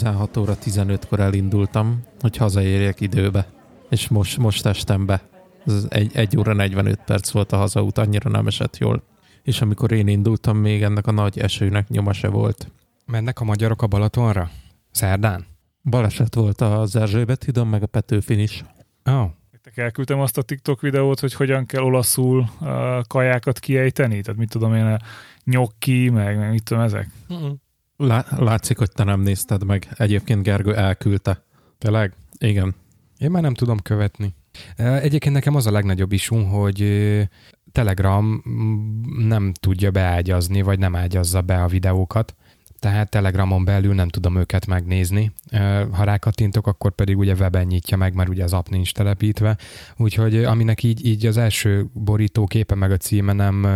16 óra 15-kor elindultam, hogy hazaérjek időbe. És most estem be. Ez 1 óra 45 perc volt a hazaút, annyira nem esett jól. És amikor én indultam, még ennek a nagy esőnek nyoma se volt. Mennek a magyarok a Balatonra? Szerdán? Baleset volt az Erzsébet hídon, meg a Petőfin is. Oh. Elküldtem azt a TikTok videót, hogy hogyan kell olaszul kajákat kiejteni? Tehát mit tudom én, gnocchi, meg mit tudom ezek? Látszik, hogy te nem nézted meg. Egyébként Gergő elküldte. Tényleg? Igen. Én már nem tudom követni. Egyébként nekem az a legnagyobb isum, hogy Telegram nem tudja beágyazni, vagy nem ágyazza be a videókat. Tehát Telegramon belül nem tudom őket megnézni. Ha rákattintok, akkor pedig ugye weben nyitja meg, mert ugye az app nincs telepítve. Úgyhogy aminek így az első borító képe meg a címe nem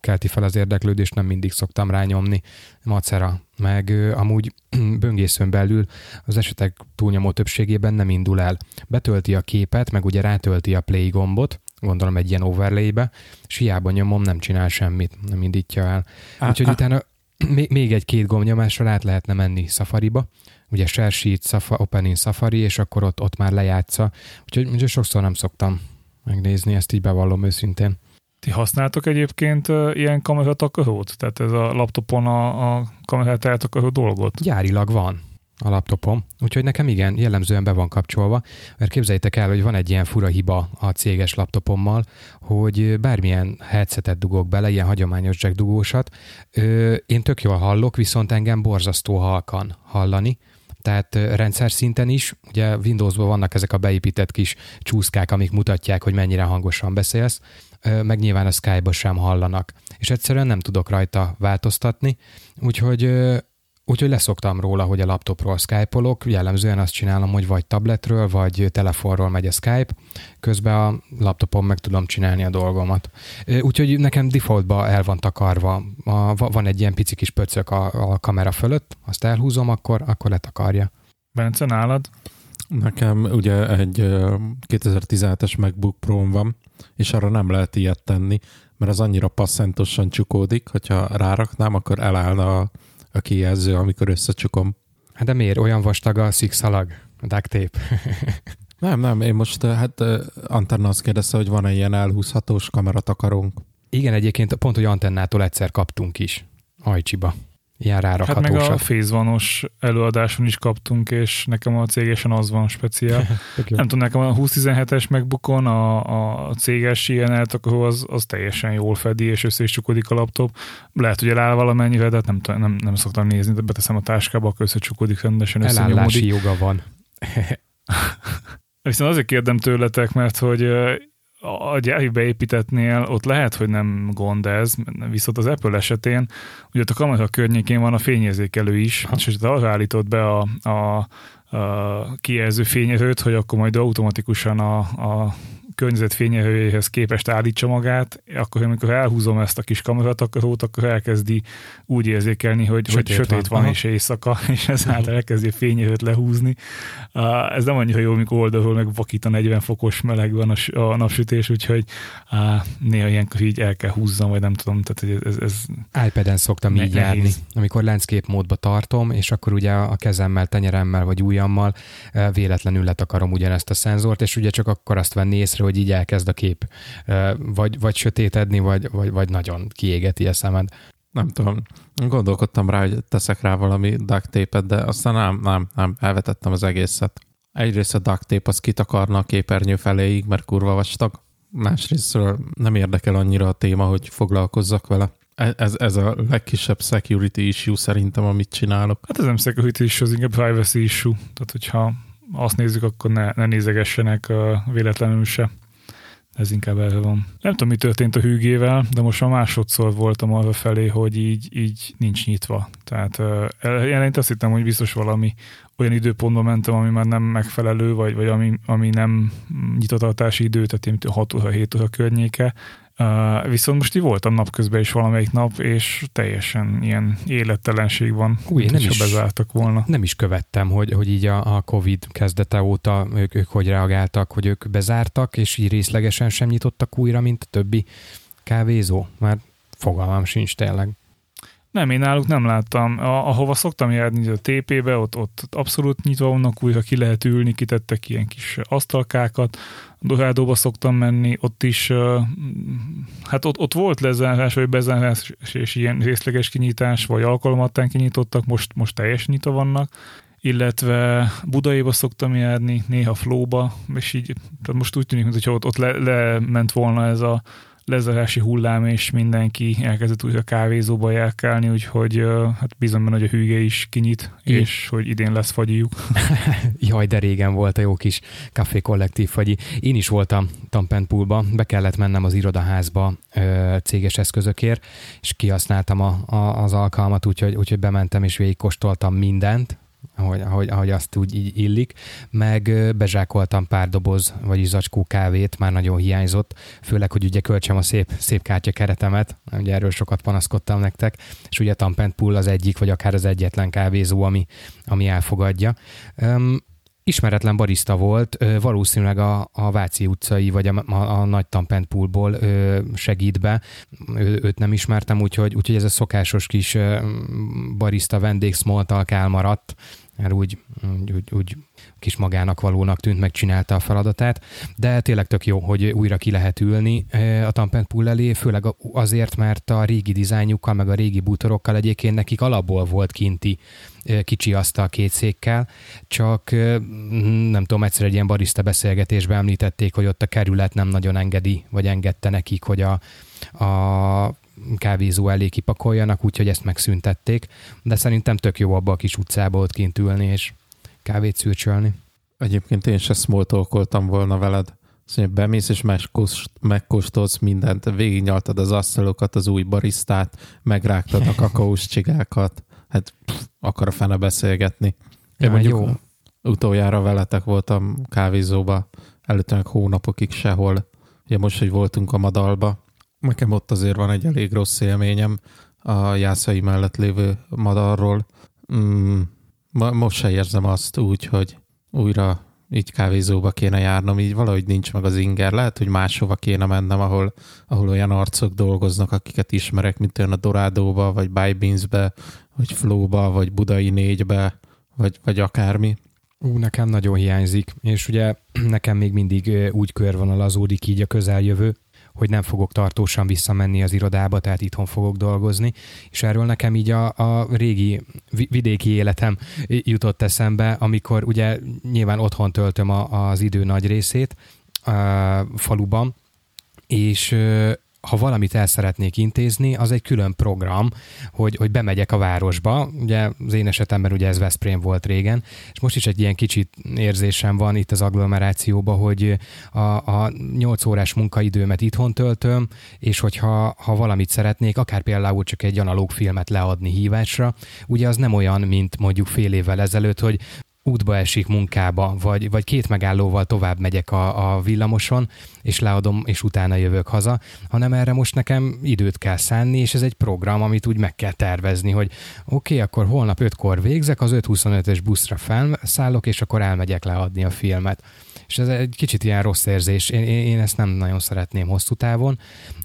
kelti fel az érdeklődést, nem mindig szoktam rányomni. Macera. Meg amúgy böngészőn belül az esetek túlnyomó többségében nem indul el. Betölti a képet, meg ugye rátölti a play gombot, gondolom egy ilyen overlaybe, és hiába nyomom, nem csinál semmit, nem indítja el. Úgyhogy utána még egy-két gombnyomásra át lehetne menni Safariba, ugye Share Sheet, Open in Safari, és akkor ott már lejátsza. Úgyhogy sokszor nem szoktam megnézni, ezt így bevallom őszintén. Ti használtok egyébként ilyen kameratakarút? Tehát ez a laptopon a kamerát eltakaró dolgot? Gyárilag van a laptopom, úgyhogy nekem igen, jellemzően be van kapcsolva, mert képzeljétek el, hogy van egy ilyen fura hiba a céges laptopommal, hogy bármilyen headsetet dugok bele, ilyen hagyományos jack dugósat, én tök jól hallok, viszont engem borzasztó halkan hallani, tehát rendszer szinten is, ugye Windowsban vannak ezek a beépített kis csúszkák, amik mutatják, hogy mennyire hangosan beszélsz, meg nyilván a Skype-ba sem hallanak, és egyszerűen nem tudok rajta változtatni, úgyhogy leszoktam róla, hogy a laptopról Skype-olok, jellemzően azt csinálom, hogy vagy tabletről, vagy telefonról megy a Skype, közben a laptopon meg tudom csinálni a dolgomat. Úgyhogy nekem defaultba el van takarva, van egy ilyen pici kis pöcök a kamera fölött, azt elhúzom, akkor letakarja. Bence, nálad? Nekem ugye egy 2017-es MacBook Pro-m van, és arra nem lehet ilyet tenni, mert az annyira passzentosan csukódik, hogyha ráraknám, akkor elállna a kijelző, amikor összecsukom. Hát de miért? Olyan vastag a szikszalag? A duct tape? Nem, én most, Antenna azt kérdezte, hogy van-e ilyen elhúzhatós kameratakarunk. Igen, egyébként pont, hogy Antennától egyszer kaptunk is. Ajcsiba. Ilyen rárakhatósat. Hát meg a Phase One-os előadáson is kaptunk, és nekem a cégesen az van speciál. Nem tudom, nekem a 2017-es MacBookon a céges ilyen eltakaró az teljesen jól fedi, és össze is csukodik a laptop. Lehet, hogy eláll valamennyivel, de nem szoktam nézni, de beteszem a táskába, akkor összecsukodik rendesen, összenyomódik. Elállási joga van. Viszont azért kérdem tőletek, mert hogy a gyári beépítetnél ott lehet, hogy nem gond ez, viszont az Apple esetén, ugye ott a kamera környékén van a fényérzékelő is, és arra állított be a kijelző fényerőt, hogy akkor majd automatikusan a környezet fényerőjéhez képest állítsa magát, akkor amikor elhúzom ezt a kis kameratakorót, akkor elkezdi úgy érzékelni, hogy sötét van és éjszaka, és ezáltal elkezdi a fényerőt lehúzni. Ez nem annyira jó, amikor oldalról meg vakít a 40 fokos melegben a napsütés, úgyhogy néha ilyenkor így el kell húzzam, vagy nem tudom. Tehát, hogy ez iPad-en szoktam így járni, amikor landscape módba tartom, és akkor ugye a kezemmel, tenyeremmel vagy ujjammal véletlenül letakarom ugyanezt a szenzort, és ugye csak akkor azt venni észre, hogy így elkezd a kép vagy sötétedni, vagy nagyon kiégeti a szemed. Nem tudom, gondolkodtam rá, hogy teszek rá valami duct tape-et, de aztán nem, elvetettem az egészet. Egyrészt a duct tape az kitakarna a képernyő feléig, mert kurva vastag. Másrésztről nem érdekel annyira a téma, hogy foglalkozzak vele. Ez a legkisebb security issue szerintem, amit csinálok. Hát ez nem security issue, az inkább privacy issue. Tehát hogyha azt nézzük, akkor ne nézegessenek véletlenül se. Ez inkább erre van. Nem tudom, mi történt a hűgével, de most már másodszor voltam arra felé, hogy így nincs nyitva. Tehát jelenleg azt hittem, hogy biztos valami olyan időpontba mentem, ami már nem megfelelő, vagy ami nem nyitvatartási idő, tehát 6 óra, 7 óra környéke. Viszont most így voltam napközben is valamelyik nap, és teljesen ilyen élettelenség van, mintha bezártak volna. Nem is követtem, hogy így a Covid kezdete óta ők hogy reagáltak, hogy ők bezártak, és így részlegesen sem nyitottak újra, mint a többi kávézó. Már fogalmam sincs tényleg. Nem, én náluk nem láttam. Ahova szoktam járni, a TP-be, ott abszolút nyitva vannak, újra ki lehet ülni, kitettek ilyen kis asztalkákat. A Dorádóba szoktam menni, ott is, hát ott volt lezárás, vagy bezárás, és ilyen részleges kinyitás, vagy alkalomattán kinyitottak, most teljesen nyitva vannak. Illetve Budaiba szoktam járni, néha Flóba, és így, tehát most úgy tűnik, mintha ott lement volna ez a lezárási hullám, és mindenki elkezdett úgy a kávézóba járkálni, úgyhogy hát bízom benne, hogy a hűge is kinyit, és hogy idén lesz fagyijuk. Jaj, de régen volt a jó kis Café Kollektív fagyi. Én is voltam Tampentpoolba, be kellett mennem az irodaházba céges eszközökért, és kihasználtam az alkalmat, úgyhogy bementem és végigkóstoltam mindent, ahogy azt úgy így illik, meg bezsákoltam pár doboz, vagyis zacskó kávét, már nagyon hiányzott, főleg, hogy ugye költsem a szép kártyakeretemet, ugye erről sokat panaszkodtam nektek, és ugye Tampentpool az egyik, vagy akár az egyetlen kávézó, ami elfogadja. Ismeretlen barista volt, valószínűleg a Váci utcai, vagy a nagy Tampentpoolból segít be. Őt nem ismertem, úgyhogy ez a szokásos kis barista vendég small talk elmaradt, mert úgy kis magának valónak tűnt, megcsinálta a feladatát, de tényleg tök jó, hogy újra ki lehet ülni a Tampentpool elé, főleg azért, mert a régi dizájnjukkal, meg a régi bútorokkal egyébként nekik alapból volt kinti kicsi asztal két székkel, csak nem tudom, egyszer egy ilyen barista beszélgetésben említették, hogy ott a kerület nem nagyon engedi, vagy engedte nekik, hogy a kávézó elé kipakoljanak, úgyhogy ezt megszüntették, de szerintem tök jó abba a kis utcába ott kint ülni, és kávét szürcsölni. Egyébként én se smalltalkoltam volna veled. Szóval bemész és megkóstolsz mindent, végignyaltad az asztalokat, az új baristát, megrágtad a kakaós csigákat. Hát akar a fene beszélgetni. Én mondjuk jó. Utoljára veletek voltam kávézóba, előttenek hónapokig sehol. Ugye most, hogy voltunk a Madalba, nekem ott azért van egy elég rossz élményem a Jászai mellett lévő Madarról. Most se érzem azt úgy, hogy újra így kávézóba kéne járnom, így valahogy nincs meg az inger. Lehet, hogy máshova kéne mennem, ahol olyan arcok dolgoznak, akiket ismerek, mint olyan a Dorádóba, vagy By Beans-be, vagy Flóba, vagy Budai 4-be, vagy akármi. Nekem nagyon hiányzik, és ugye nekem még mindig úgy körvonalazódik így a közeljövő, hogy nem fogok tartósan visszamenni az irodába, tehát itthon fogok dolgozni, és erről nekem így a régi vidéki életem jutott eszembe, amikor ugye nyilván otthon töltöm az idő nagy részét a faluban, és ha valamit el szeretnék intézni, az egy külön program, hogy bemegyek a városba. Ugye az én esetemben ugye ez Veszprém volt régen, és most is egy ilyen kicsit érzésem van itt az agglomerációban, hogy a 8 órás munkaidőmet itthon töltöm, és hogyha valamit szeretnék, akár például csak egy analóg filmet leadni hívásra, ugye az nem olyan, mint mondjuk fél évvel ezelőtt, hogy útba esik munkába, vagy két megállóval tovább megyek a villamoson, és leadom, és utána jövök haza, hanem erre most nekem időt kell szánni, és ez egy program, amit úgy meg kell tervezni, hogy oké, akkor holnap 5-kor végzek, az 5:25-ös buszra felszállok, és akkor elmegyek leadni a filmet. És ez egy kicsit ilyen rossz érzés, én ezt nem nagyon szeretném hosszú távon,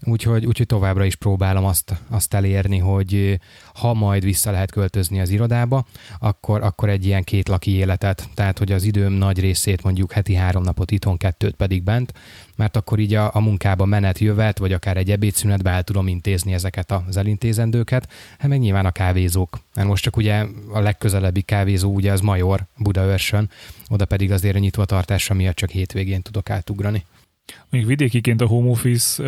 úgyhogy továbbra is próbálom azt elérni, hogy ha majd vissza lehet költözni az irodába, akkor egy ilyen két laki életet, tehát hogy az időm nagy részét mondjuk heti 3 napot itthon, 2-t pedig bent, mert akkor így a munkába menet, jövet, vagy akár egy ebédszünetbe el tudom intézni ezeket az elintézendőket, hát meg nyilván a kávézók. Mert most csak ugye a legközelebbi kávézó ugye az Major Budaörsön, oda pedig azért a nyitvatartása miatt csak hétvégén tudok átugrani. Mondjuk vidékiként a home office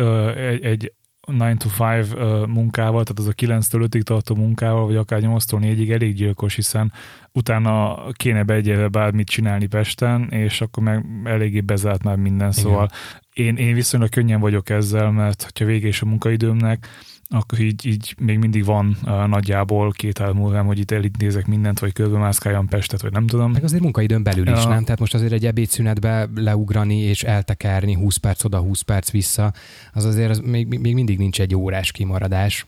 egy 9-to-5 munkával, tehát az a 9-től 5-ig tartó munkával, vagy akár 8-tól 4-ig elég gyilkos, hiszen utána kéne be egyre bármit csinálni Pesten, és akkor meg eléggé bezárt már minden, szóval én viszonylag könnyen vagyok ezzel, mert ha vége is a munkaidőmnek, akkor így még mindig van nagyjából 2-3 múlvám, hogy itt elintézek mindent, vagy körbemászkáljam Pestet, vagy nem tudom. Meg azért munkaidőn belül is, nem? Tehát most azért egy ebédszünetbe leugrani és eltekerni 20 perc oda, 20 perc vissza, az azért még mindig nincs egy órás kimaradás.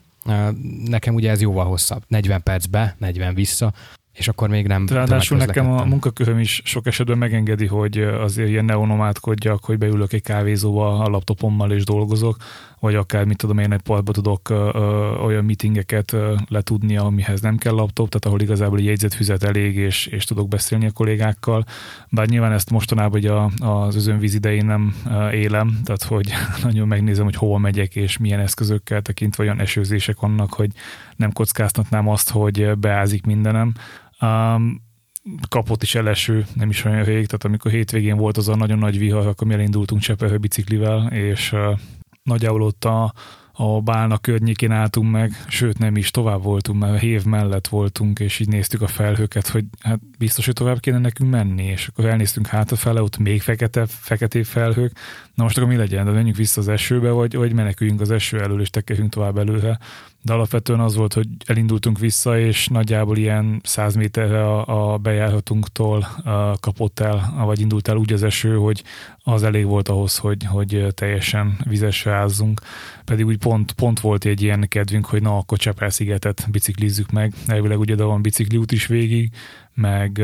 Nekem ugye ez jóval hosszabb. 40 perc be, 40 vissza. És akkor még nem. Ráadásul nekem a munkaköröm is sok esetben megengedi, hogy azért ilyen neonomádkodjak, hogy beülök egy kávézóba a laptopommal és dolgozok, vagy akár, mit tudom én, egy partba tudok olyan meetingeket letudni, amihez nem kell laptop, tehát ahol igazából egy jegyzetfüzet elég, és tudok beszélni a kollégákkal. Bár nyilván ezt mostanában ugye az özönvíz idején nem élem, tehát hogy nagyon megnézem, hogy hova megyek, és milyen eszközökkel, tekintve olyan esőzések vannak, hogy nem kockáztatnám azt, hogy beázik mindenem. Kapott is eleső, nem is olyan rég, tehát amikor hétvégén volt az a nagyon nagy vihar, akkor mi elindultunk Cseperre biciklivel, és nagyjából ott a Bálna környékén álltunk meg, sőt nem is, tovább voltunk, mert a Hév mellett voltunk, és így néztük a felhőket, hogy hát biztos, hogy tovább kéne nekünk menni, és akkor elnéztünk hátrafele, ott még feketébb felhők, na most akkor mi legyen, de menjünk vissza az esőbe, vagy meneküljünk az eső elől, és tekerünk tovább előre. De alapvetően az volt, hogy elindultunk vissza, és nagyjából ilyen 100 méterre a bejáratunktól kapott el, vagy indult el úgy az eső, hogy az elég volt ahhoz, hogy teljesen vizesre ázzunk. Pedig úgy pont volt egy ilyen kedvünk, hogy na, akkor Csepel-szigetet biciklizzük meg. Elvileg ugye de van bicikliút is végig, meg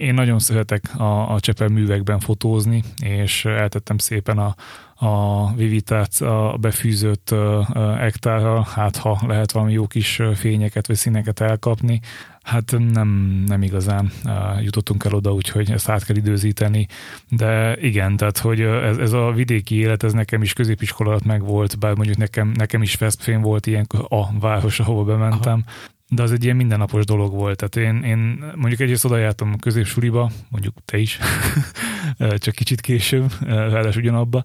én nagyon szeretek a Csepel művekben fotózni, és eltettem szépen a Vivitát a befűzött ektárral, hát ha lehet valami jó kis fényeket vagy színeket elkapni, hát nem igazán jutottunk el oda, úgyhogy ezt át kell időzíteni, de igen, tehát hogy ez a vidéki élet, ez nekem is középiskola alatt megvolt, bár mondjuk nekem is Veszprém volt ilyenkor a város, ahova bementem. Aha. De az egy ilyen mindennapos dolog volt. Tehát én mondjuk egyrészt oda jártam középsuliba, mondjuk te is, csak kicsit később, ráadásul ugyanabba.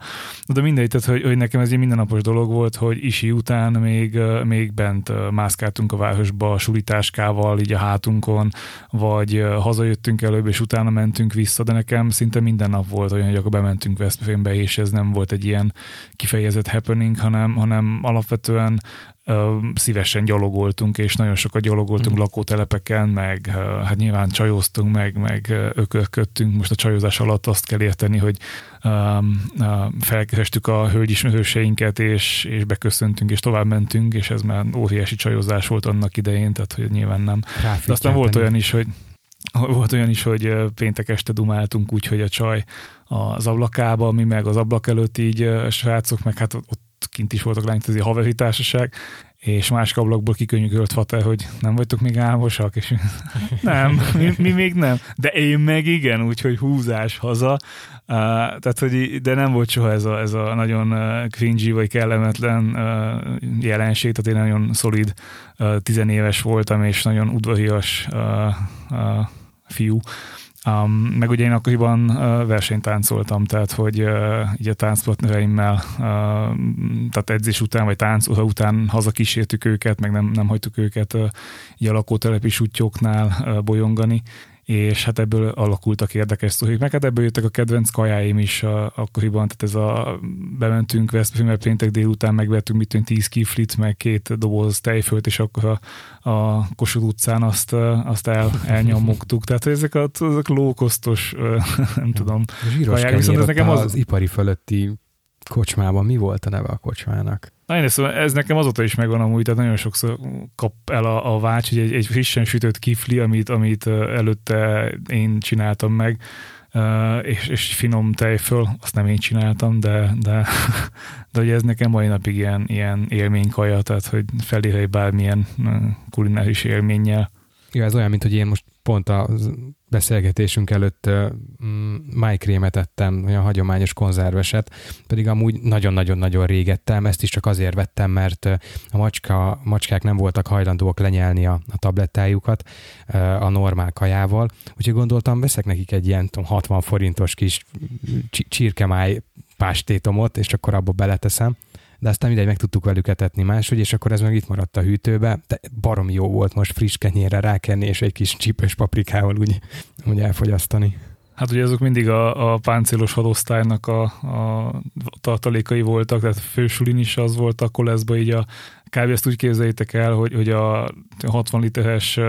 De mindegy, tehát, hogy nekem ez egy mindennapos dolog volt, hogy isi után még bent mászkáltunk a városba a sulitáskával, így a hátunkon, vagy hazajöttünk előbb, és utána mentünk vissza, de nekem szinte minden nap volt olyan, hogy akkor bementünk Veszprémbe, és ez nem volt egy ilyen kifejezett happening, hanem alapvetően szívesen gyalogoltunk, és nagyon sokat gyalogoltunk lakótelepeken, meg hát nyilván csajoztunk, meg ökölködtünk. Most a csajozás alatt azt kell érteni, hogy felkerestük a hölgyismerőseinket, és beköszöntünk, és tovább mentünk, és ez már óriási csajozás volt annak idején, tehát hogy nyilván nem. De aztán volt olyan is, hogy péntek este dumáltunk úgy, hogy a csaj az ablakába, mi meg az ablak előtt így srácok, meg hát ott kint is voltak lányok, ez egy haveri társaság, és másik ablakból kikönyökölt Fater, hogy nem vagytok még álmosak, és nem, mi még nem, de én meg igen, úgyhogy húzás haza, tehát, hogy, de nem volt soha ez a nagyon cringy vagy kellemetlen jelenség, tehát én nagyon szolid 10 éves voltam, és nagyon udvarias fiú. Meg ugye én akkoriban versenytáncoltam, tehát hogy így a táncpartnereimmel, tehát edzés után vagy tánc után hazakísértük őket, meg nem hagytuk őket így a lakótelepi sutyóknál bolyongani, és hát ebből alakultak érdekes sztorik, meg hát ebből jöttek a kedvenc kajáim is akkoriban, tehát bementünk Veszprémbe péntek délután, megvettünk 10 kiflit, meg 2 doboz tejfölt, és akkor a Kossuth utcán azt elnyomogtuk. Tehát ezek lókosztos, nem tudom, kaják, viszont ez nekem az ipari fölötti kocsmában mi volt a neve a kocsmának? Ez nekem azóta is megvan amúgy, tehát nagyon sokszor kap el a vágy, hogy egy frissen sütött kifli, amit előtte én csináltam meg, és finom tejföl, azt nem én csináltam, de ugye ez nekem mai napig ilyen élménykaja, tehát hogy felírja bármilyen kulináris élménnyel. Ja, ez olyan, mint hogy én most pont a beszélgetésünk előtt májkrémet ettem, olyan hagyományos konzerveset, pedig amúgy nagyon-nagyon-nagyon rég ettem, ezt is csak azért vettem, mert a macskák nem voltak hajlandóak lenyelni a tablettájukat a normál kajával, úgyhogy gondoltam, veszek nekik egy ilyen 60 forintos kis csirkemáj pástétomot, és akkor abba beleteszem, de aztán mindegy, meg tudtuk velük etetni máshogy, és akkor ez meg itt maradt a hűtőbe, de baromi jó volt most friss kenyérre rákenni, és egy kis csípős paprikával úgy elfogyasztani. Hát ugye azok mindig a páncélos hadosztálynak a tartalékai voltak, tehát fősulin is az volt, akkor leszba így kb. Ezt úgy képzeljétek el, hogy a 60 literes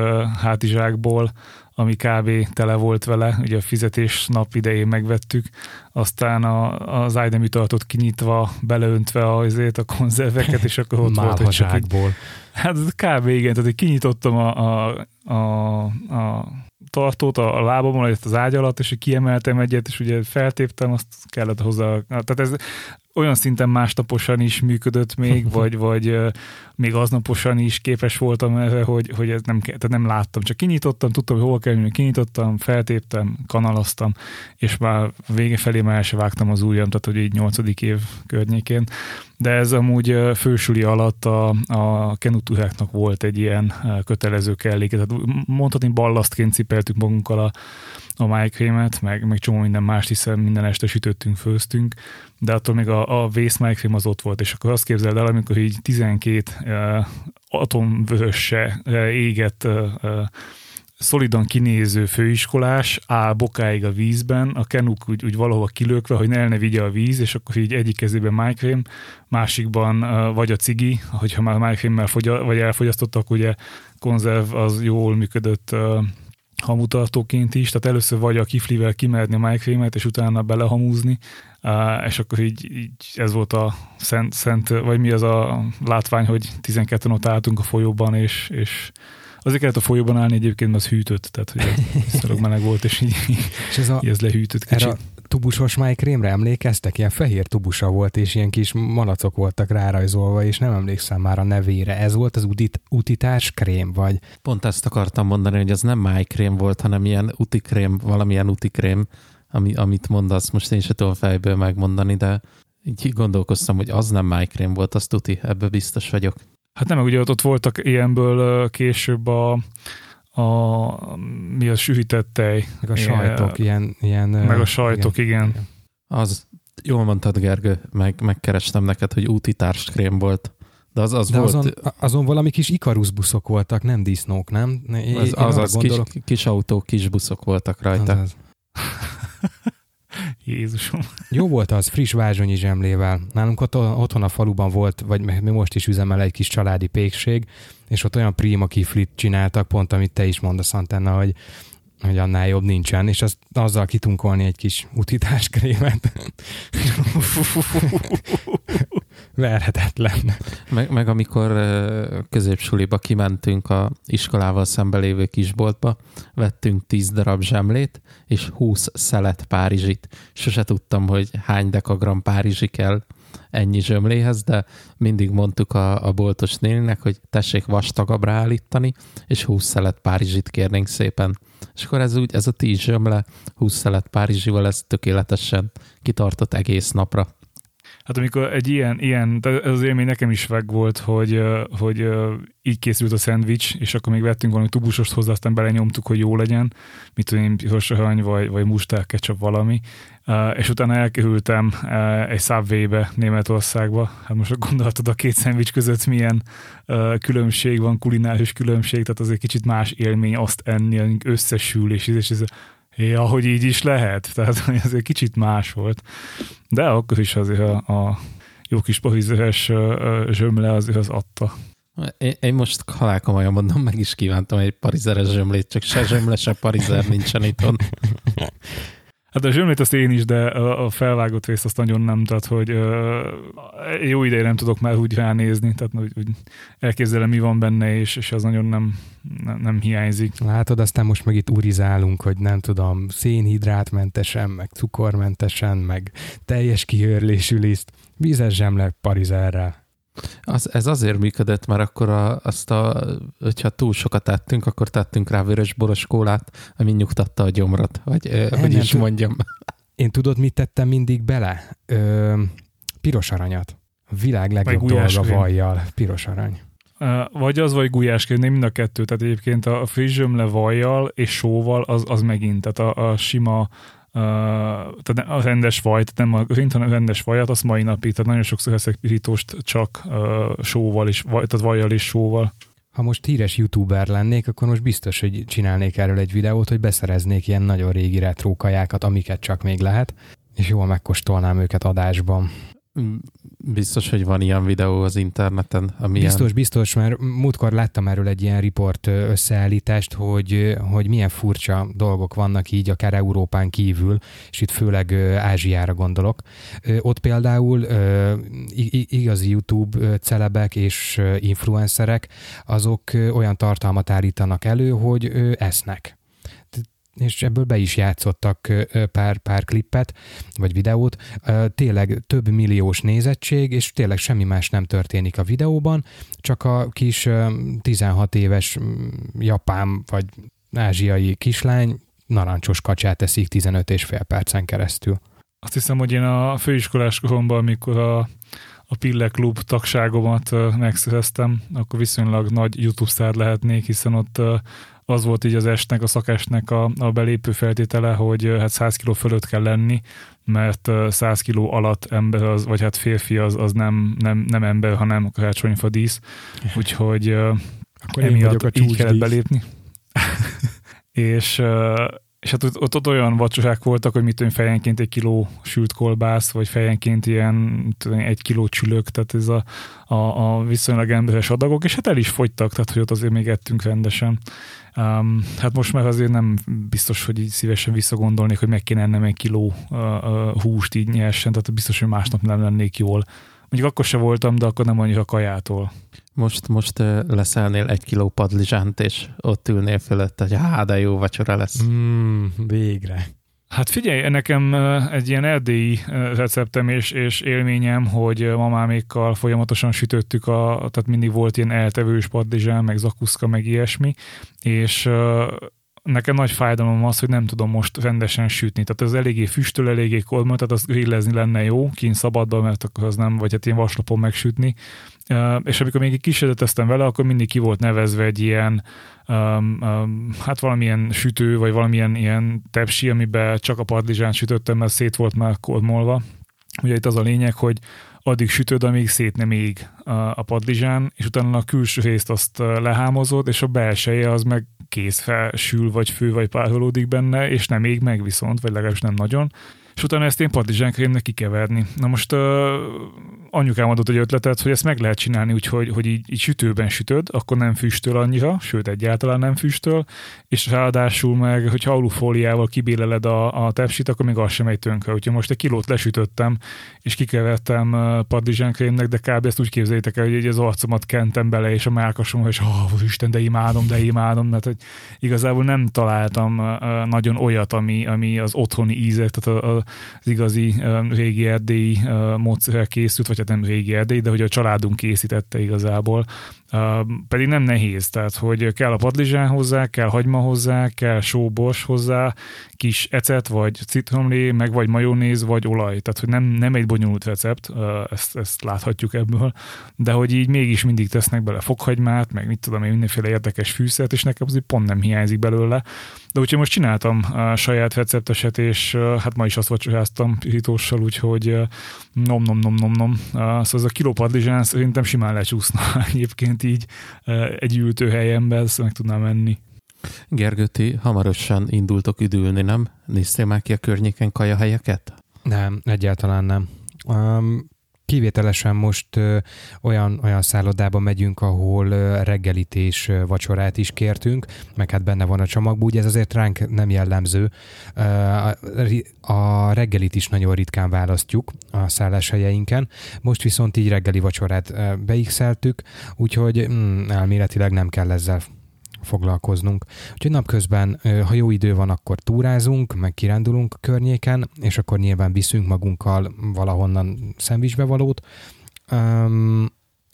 hátizsákból, ami kb. Tele volt vele, ugye a fizetés nap idején megvettük, aztán az ájdemű tartott kinyitva, beleöntve a konzerveket, és akkor ott volt, hogy csak így, hát kb. Igen, tehát kinyitottam a tartót a lábamon, az ágy alatt, és kiemeltem egyet, és ugye feltéptem, azt kellett hozzá. Tehát ez olyan szinten másnaposan is működött még, vagy még aznaposan is képes voltam erre, hogy ez nem, tehát nem láttam, csak kinyitottam, tudtam, hogy hol kell menni, kinyitottam, feltéptem, kanalaztam, és már vége felé már el se vágtam az ujjam, tehát hogy így 8. év környékén. De ez amúgy fősüli alatt a kenutúráknak volt egy ilyen kötelező kelléke. Tehát mondhatni ballasztként cipeltük magunkkal a májkrémet, meg csomó minden mást, hiszen minden este sütöttünk, főztünk, de attól még a vészmájkrém az ott volt, és akkor azt képzeld el, amikor így 12 atomvörösse égett szolidan kinéző főiskolás áll bokáig a vízben, a kenuk úgy valahova kilökve, hogy el ne vigye a víz, és akkor így egyik kezében májkrém, másikban vagy a cigi, hogyha már májkrémmel vagy elfogyasztotta, akkor ugye konzerv az jól működött hamutartóként is, tehát először vagy a kiflivel kimerni a májkrémet, és utána belehamúzni, és akkor így ez volt a szent, vagy mi az a látvány, hogy 12-en ott álltunk a folyóban, és azért kellett a folyóban állni egyébként, mert az hűtött, tehát hogy szörög meleg volt, és így ez lehűtött kicsit. Erre a tubusos májkrémre emlékeztek? Ilyen fehér tubusa volt, és ilyen kis malacok voltak rárajzolva, és nem emlékszem már a nevére. Ez volt az utitás krém, vagy? Pont ezt akartam mondani, hogy ez nem májkrém volt, hanem ilyen utikrém, valamilyen utikrém, amit mondasz. Most én se tudom fejből megmondani, de így gondolkoztam, hogy az nem májkrém volt, az tuti, ebbe biztos vagyok. Hát nem, ugye ott voltak ilyenből később a sűrített tej. Meg a sajtok, ilyen meg a sajtok, igen. Az, jól mondtad, Gergő, megkerestem neked, hogy úti társkrém volt. De az de volt... Azon valami kis ikaruszbuszok voltak, nem disznók, nem? Az gondolok... kis autók, kis buszok voltak rajta. Az. Jézusom. Jó volt az, friss vázsonyi zsemlével. Nálunk otthon a faluban volt, vagy mi most is üzemel egy kis családi pékség, és ott olyan prima kiflit csináltak, pont amit te is mondasz, Antenna, hogy annál jobb nincsen, és azzal kitunkolni egy kis utitáskrémet. Verhetetlen. Meg amikor középsuliba kimentünk a iskolával szembe lévő kisboltba, vettünk 10 darab zsemlét, és 20 szelet párizsit. Sose tudtam, hogy hány dekagram párizsi kell ennyi zsömléhez, de mindig mondtuk a boltos néninek, hogy tessék vastagabbra állítani, és 20 szelet párizsit kérnénk szépen. És akkor ez a 10 zsömle 20 szelet párizsival ez tökéletesen kitartott egész napra. Hát amikor egy ilyen ez az élmény nekem is veg volt, hogy így készült a szendvics, és akkor még vettünk valami tubusost hozzá, aztán belenyomtuk, hogy jó legyen, mit tudom én, piros vagy mustár, ketchup, valami. És utána elkerültem egy Subway-be Németországba. Hát most gondoltad, a két szendvics között milyen különbség van, kulináris különbség, tehát az egy kicsit más élmény azt enni, összesül, és ez ja, hogy így is lehet, tehát ez egy kicsit más volt. De akkor is azért a jó kis pahizőres zsömle azért az adta. Én most halálkomolyan mondom, meg is kívántam egy parizeres zsömlét, csak se zsömle, se parizer nincsen itthon. Hát a zsömlét azt én is, de a felvágott részt azt nagyon nem, tehát hogy jó ideje nem tudok már úgy ránézni, tehát úgy elképzelem, mi van benne, és az nagyon nem hiányzik. Látod, aztán most meg itt urizálunk, hogy nem tudom, szénhidrátmentesen, meg cukormentesen, meg teljes kihőrlésű liszt, vízes zsemle parizerrel. Ez azért működött, mert akkor hogyha túl sokat ettünk, akkor tettünk rá vörösboros kólát, ami nyugtatta a gyomrat, vagy hogy is mondjam. Én tudod, mit tettem mindig bele? Piros aranyat. A világ legjobb dolga vajjal. Piros arany. Vagy az, vagy gulyáskrém, nem mind a kettő. Tehát egyébként a friss zsömle vajjal és sóval az megint. Tehát a sima... tehát a rendes vajt, nem a rint, hanem a rendes vajat, azt mai napig, tehát nagyon sokszor eszek pirítóst csak sóval is, tehát vajjal és sóval. Ha most híres youtuber lennék, akkor most biztos, hogy csinálnék erről egy videót, hogy beszereznék ilyen nagyon régi retró kajákat, amiket csak még lehet, és jól megkóstolnám őket adásban. Biztos, hogy van ilyen videó az interneten, ami Biztos, mert múltkor láttam erről egy ilyen riport összeállítást, hogy milyen furcsa dolgok vannak így, akár Európán kívül, és itt főleg Ázsiára gondolok. Ott például igazi YouTube celebek és influencerek, azok olyan tartalmat állítanak elő, hogy esznek. és ebből be is játszottak pár klippet, vagy videót. Tényleg több milliós nézettség, és tényleg semmi más nem történik a videóban, csak a kis 16 éves japán vagy ázsiai kislány narancsos kacsát eszik 15,5 percen keresztül. Azt hiszem, hogy én a főiskolás koromban, amikor a Pille Klub tagságomat megszereztem, akkor viszonylag nagy YouTube sztár lehetnék, hiszen ott az volt így az esnek, a szakesnek a belépő feltétele, hogy hát 100 kg fölött kell lenni, mert 100 kg alatt ember az, vagy hát férfi az nem ember, hanem karácsonyfa dísz. Úgyhogy akkor emiatt így kellett belépni. És hát ott olyan vacsorák voltak, hogy mit tudom, fejenként 1 kiló sült kolbász, vagy fejenként ilyen 1 kiló csülök, tehát ez a viszonylag emberes adagok, és hát el is fogytak, tehát hogy ott azért még ettünk rendesen. Hát most már azért nem biztos, hogy így szívesen visszagondolnék, hogy meg kéne ennem 1 kiló húst így nyersen, tehát biztos, hogy másnap nem lennék jól. Mondjuk akkor se voltam, de akkor nem annyira kajától. Most leszállnél 1 kiló padlizsánt, és ott ülnél fölött, hogy de jó vacsora lesz. Végre. Hát figyelj, nekem egy ilyen erdélyi receptem és élményem, hogy mamámékkal folyamatosan sütöttük, tehát mindig volt ilyen eltevős padlizsán, meg zakuszka, meg ilyesmi, és nekem nagy fájdalom az, hogy nem tudom most rendesen sütni. Tehát ez eléggé füstöl, eléggé kormány, tehát azt grillezni lenne jó, kint szabadban, mert akkor az nem, vagy hát én vaslapon megsütni. És amikor még kísérleteztem vele, akkor mindig ki volt nevezve egy ilyen, hát valamilyen sütő, vagy valamilyen ilyen tepsi, amiben csak a padlizsán sütöttem, mert szét volt már kormolva. Ugye itt az a lényeg, hogy addig sütöd, amíg szét nem ég a padlizsán, és utána a külső részt azt lehámozod, és a belseje az meg kész felsül, vagy fő, vagy párolódik benne, és nem ég meg viszont, vagy legalábbis nem nagyon. És utána ezt én padlizsánkrémnek kikeverni. Na most anyukám adott egy ötletet, hogy ezt meg lehet csinálni, úgyhogy hogy így sütőben sütöd, akkor nem füstöl annyira, sőt egyáltalán nem füstöl, és ráadásul meg, hogy alufóliával kibéleled a tepsit, akkor még az sem megy tönkre. Úgyhogy most 1 kilót lesütöttem, és kikevertem padlizsánkrémnek, de kb. Ezt úgy képzeljétek el, hogy az arcomat kentem bele, és a márkasomra, és Isten, de imádom, mert hogy igazából nem találtam nagyon olyat, ami az otthoni ízek, tehát az igazi régi erdélyi módszerrel készült, vagy hát nem régi erdélyi, de hogy a családunk készítette igazából. Pedig nem nehéz, tehát hogy kell a padlizsán hozzá, kell hagyma hozzá, kell sóbors hozzá, kis ecet, vagy citromlé, meg vagy majonéz, vagy olaj. Tehát hogy nem egy bonyolult recept, ezt láthatjuk ebből, de hogy így mégis mindig tesznek bele fokhagymát, meg mit tudom én, mindenféle érdekes fűszert, és nekem azért pont nem hiányzik belőle. De úgyhogy most csináltam a saját recepteset, és hát ma is azt vacsoráztam pirítóssal, úgyhogy nom. Szóval ez a kiló padlizsán szerintem simán lecsúszna egyébként így egy ültőhelyembe, ezt meg tudnám menni. Gergő, ti hamarosan indultok üdülni, nem? Néztél már ki a környéken kajahelyeket? Nem, egyáltalán nem. Kivételesen most olyan szállodába megyünk, ahol reggelit és vacsorát is kértünk, meg hát benne van a csomagban, ugye ez azért ránk nem jellemző. A reggelit is nagyon ritkán választjuk a szálláshelyeinken, most viszont így reggeli vacsorát beixeltük, úgyhogy elméletileg nem kell ezzel foglalkoznunk. Úgyhogy napközben, ha jó idő van, akkor túrázunk, meg kirándulunk környéken, és akkor nyilván viszünk magunkkal valahonnan szendvicsbevalót.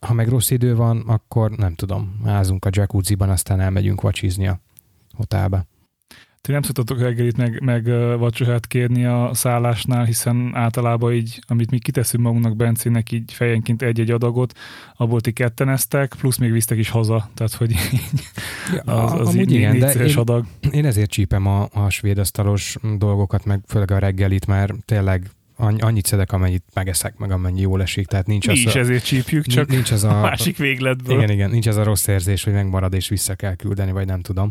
Ha meg rossz idő van, akkor nem tudom, házunk a jacuzziban, aztán elmegyünk vacsizni a hotelbe. Ti nem szoktatok reggelit meg vacsorát kérni a szállásnál, hiszen általában így, amit mi kiteszünk magunknak Bencének, így fejenként egy-egy adagot, abból ti ketten eztek, plusz még visztek is haza, tehát hogy így az így igen, négyszeres adag. Én ezért csípem a svédasztalos dolgokat, meg főleg a reggelit, mert tényleg annyit szedek, amennyit megeszek, meg amennyi jól esik, tehát nincs mi az... Mi is ezért csípjük, csak nincs az a másik végletből. Igen, nincs az a rossz érzés, hogy megmarad és vissza kell küldeni, vagy nem tudom.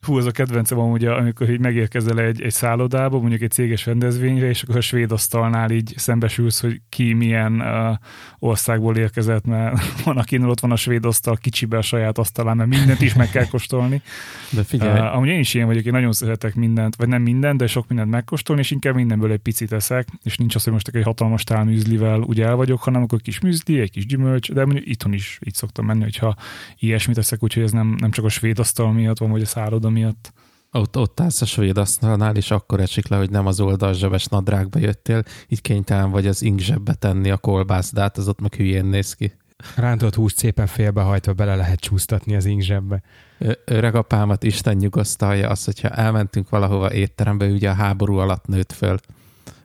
Hú, ez a kedvencem amúgy, amikor így megérkezel egy szállodába, mondjuk egy céges rendezvényre, és akkor a svéd asztalnál így szembesülsz, hogy ki milyen országból érkezett, mert van, akinél ott van a svéd asztal kicsibe a saját asztalán, mert mindent is meg kell kóstolni. De figyelj. Amúgy én is ilyen vagyok, én nagyon szeretek mindent, vagy nem mindent, de sok mindent megkóstolni, és inkább mindenből egy picit eszek, és nincs az, hogy most egy hatalmas tálműzlivel úgy el vagyok, hanem akkor kis műzli, egy kis gyümölcs, de mondjuk itthon is így szoktam menni, hogyha ilyesmit eszek, úgyhogy ez nem csak a svéd asztal miatt van, vagy a szállodai miatt. Ott állsz a svéd asztalnál, és akkor esik le, hogy nem az oldalzsebes nadrágba jöttél, így kénytelen vagy az ink zsebbe tenni a kolbászdát, az ott meg hülyén néz ki. Rántott húst szépen félbehajtva bele lehet csúsztatni az ink zsebbe. Öregapámat Isten nyugosztalja az, hogyha elmentünk valahova étterembe, ugye a háború alatt nőtt föl.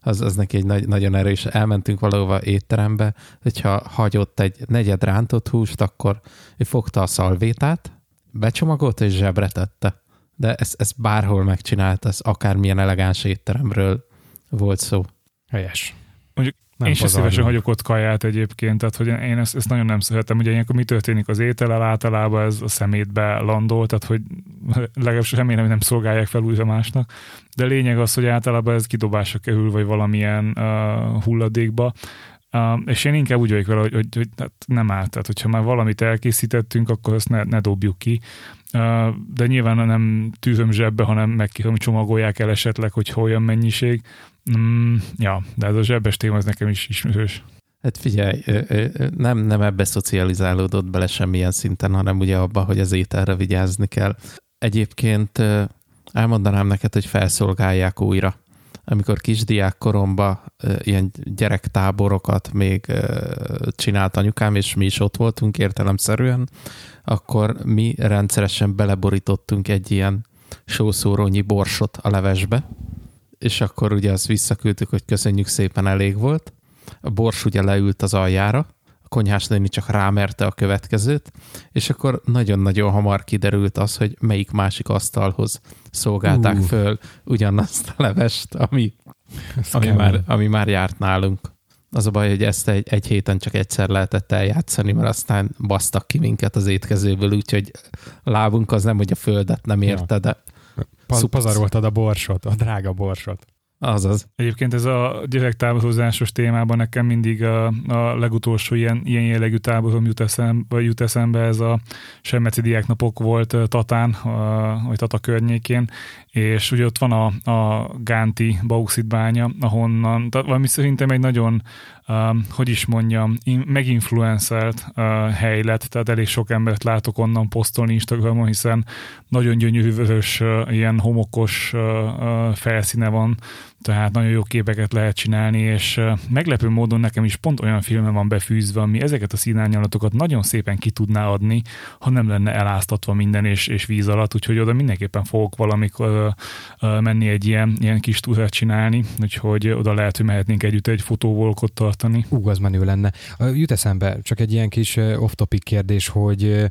Az neki egy nagyon erős. Elmentünk valahova étterembe, hogyha hagyott egy negyed rántott húst, akkor fogta a szalvétát, becsomagolta és zsebre tette. De ezt bárhol megcsinálta, ez akármilyen elegáns étteremről volt szó. Helyes. Mondjuk nem én se szívesen hagyok ott kaját egyébként, tehát hogy én ezt nagyon nem szeretem. Ugye ilyenkor mi történik az étellel, általában ez a szemétbe landol, tehát hogy legalábbis remélem, hogy nem szolgálják fel újra másnak. De lényeg az, hogy általában ez kidobásra kerül, vagy valamilyen hulladékba. És én inkább úgy vagyok vele, hogy hát nem áll. Tehát, hogyha már valamit elkészítettünk, akkor ezt ne dobjuk ki. De nyilván nem tűzöm zsebbe, hanem megcsomagolják el esetleg, hogy olyan mennyiség. De ez a zsebes téma, ez nekem is ismerős. Hát figyelj, nem ebbe szocializálódott bele semmilyen szinten, hanem ugye abba, hogy az ételre vigyázni kell. Egyébként elmondanám neked, hogy felszolgálják újra. Amikor kisdiák koromban ilyen gyerektáborokat még csinált anyukám, és mi is ott voltunk értelemszerűen, akkor mi rendszeresen beleborítottunk egy ilyen sószórónyi borsot a levesbe, és akkor ugye azt visszaküldtük, hogy köszönjük szépen, elég volt. A bors ugye leült az aljára, a konyhásnéni csak rámerte a következőt, és akkor nagyon-nagyon hamar kiderült az, hogy melyik másik asztalhoz szolgálták föl ugyanazt a levest, ami már járt nálunk. Az a baj, hogy ezt egy héten csak egyszer lehetett eljátszani, mert aztán basztak ki minket az étkezőből, úgyhogy lábunk az nem, hogy a földet nem érte, de... Pazaroltad a borsot, a drága borsot. Azaz. Egyébként ez a gyerektáborozásos témában nekem mindig a legutolsó ilyen jellegű táborom jut eszembe, ez a Semmeci diáknapok volt Tatán, vagy Tata környékén, és ugye ott van a Gánti bauxit bánya, ahonnan, valami szerintem egy nagyon, meginfluencelt hely lett, tehát elég sok embert látok onnan posztolni Instagramon, hiszen nagyon gyönyörű vörös, ilyen homokos felszíne van, tehát nagyon jó képeket lehet csinálni, és meglepő módon nekem is pont olyan filme van befűzve, ami ezeket a színárnyalatokat nagyon szépen ki tudná adni, ha nem lenne eláztatva minden és víz alatt, úgyhogy oda mindenképpen fogok valamikor menni egy ilyen kis túrát csinálni, úgyhogy oda lehet, hogy mehetnénk együtt egy fotóvolkot tartani. Az menő lenne. Jut eszembe, csak egy ilyen kis off-topic kérdés, hogy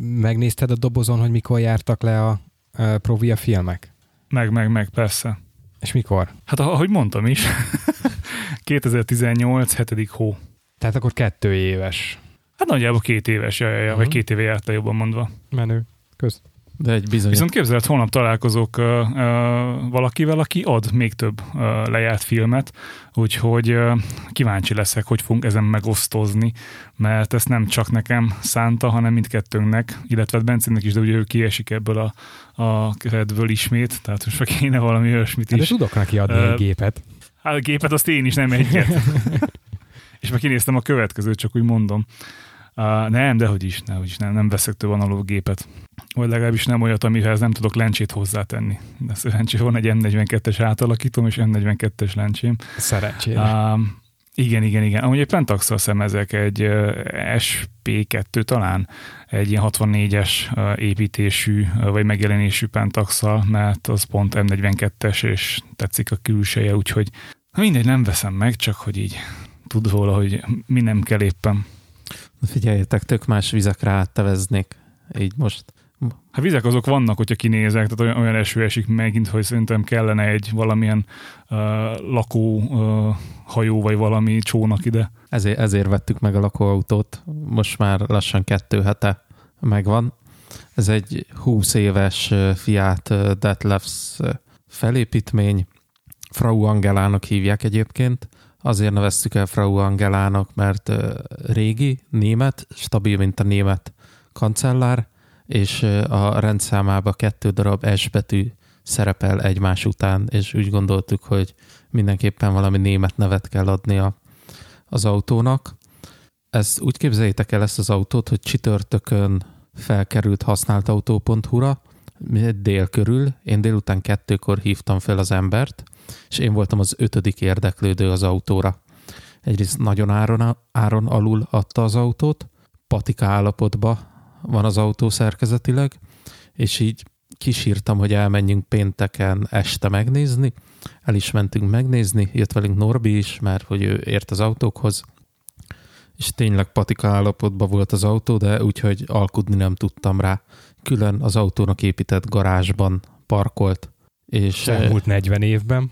megnézted a dobozon, hogy mikor jártak le a Provia filmek? Meg, persze. És mikor? Hát ahogy mondtam is, 2018, 7. hó. Tehát akkor 2 éves. Hát nagyjából 2 éves, jaj, vagy 2 éve járt le, jobban mondva. Menő, kösz. De egy bizonyos. Viszont képzeld, holnap találkozok valakivel, aki ad még több lejárt filmet, úgyhogy kíváncsi leszek, hogy fogunk ezen megosztozni, mert ezt nem csak nekem szánta, hanem mindkettőnknek, illetve Bencének is, de ugye ő kiesik ebből a keretből ismét, tehát most kéne valami olyasmit is. De tudok neki adni egy gépet. Hát a gépet azt én is, nem egyet. És meg kinéztem a következőt, csak úgy mondom. Nem veszek több analóg gépet. Vagy legalábbis nem olyat, amihez nem tudok lencsét hozzátenni. De szerencsére van egy M42-es átalakítom, és M42-es lencsém. Szerencsére. Igen. Amúgy egy Pentax-szal szemezek, egy SP2 talán, egy ilyen 64-es építésű, vagy megjelenésű Pentax-szal, mert az pont M42-es, és tetszik a külseje, úgyhogy mindegy, nem veszem meg, csak hogy így tud róla, hogy mi nem kell éppen. Figyeljetek, tök más vizekre átteveznék, így most. Hát vizek azok vannak, hogyha kinézek, tehát olyan eső esik megint, hogy szerintem kellene egy valamilyen lakóhajó, vagy valami csónak ide. Ezért vettük meg a lakóautót, most már lassan 2 hete megvan. Ez egy 20 éves Fiat Detlefs felépítmény, Frau Angelának hívják egyébként. Azért neveztük el Frau Angelának, mert régi, német, stabil, mint a német kancellár, és a rendszámában 2 darab S betű szerepel egymás után, és úgy gondoltuk, hogy mindenképpen valami német nevet kell adni az autónak. Ezt úgy képzeljétek el, ezt az autót, hogy csütörtökön felkerült használtautó.hu-ra, dél körül, én délután 2-kor hívtam fel az embert, és én voltam az 5. érdeklődő az autóra. Egyrészt nagyon áron alul adta az autót, patika állapotban van az autó szerkezetileg, és így kisírtam, hogy elmenjünk pénteken este megnézni, el is mentünk megnézni, jött velünk Norbi is, mert hogy ő ért az autókhoz, és tényleg patika állapotban volt az autó, de úgyhogy alkudni nem tudtam rá. Külön az autónak épített garázsban parkolt. És az elmúlt 40 évben?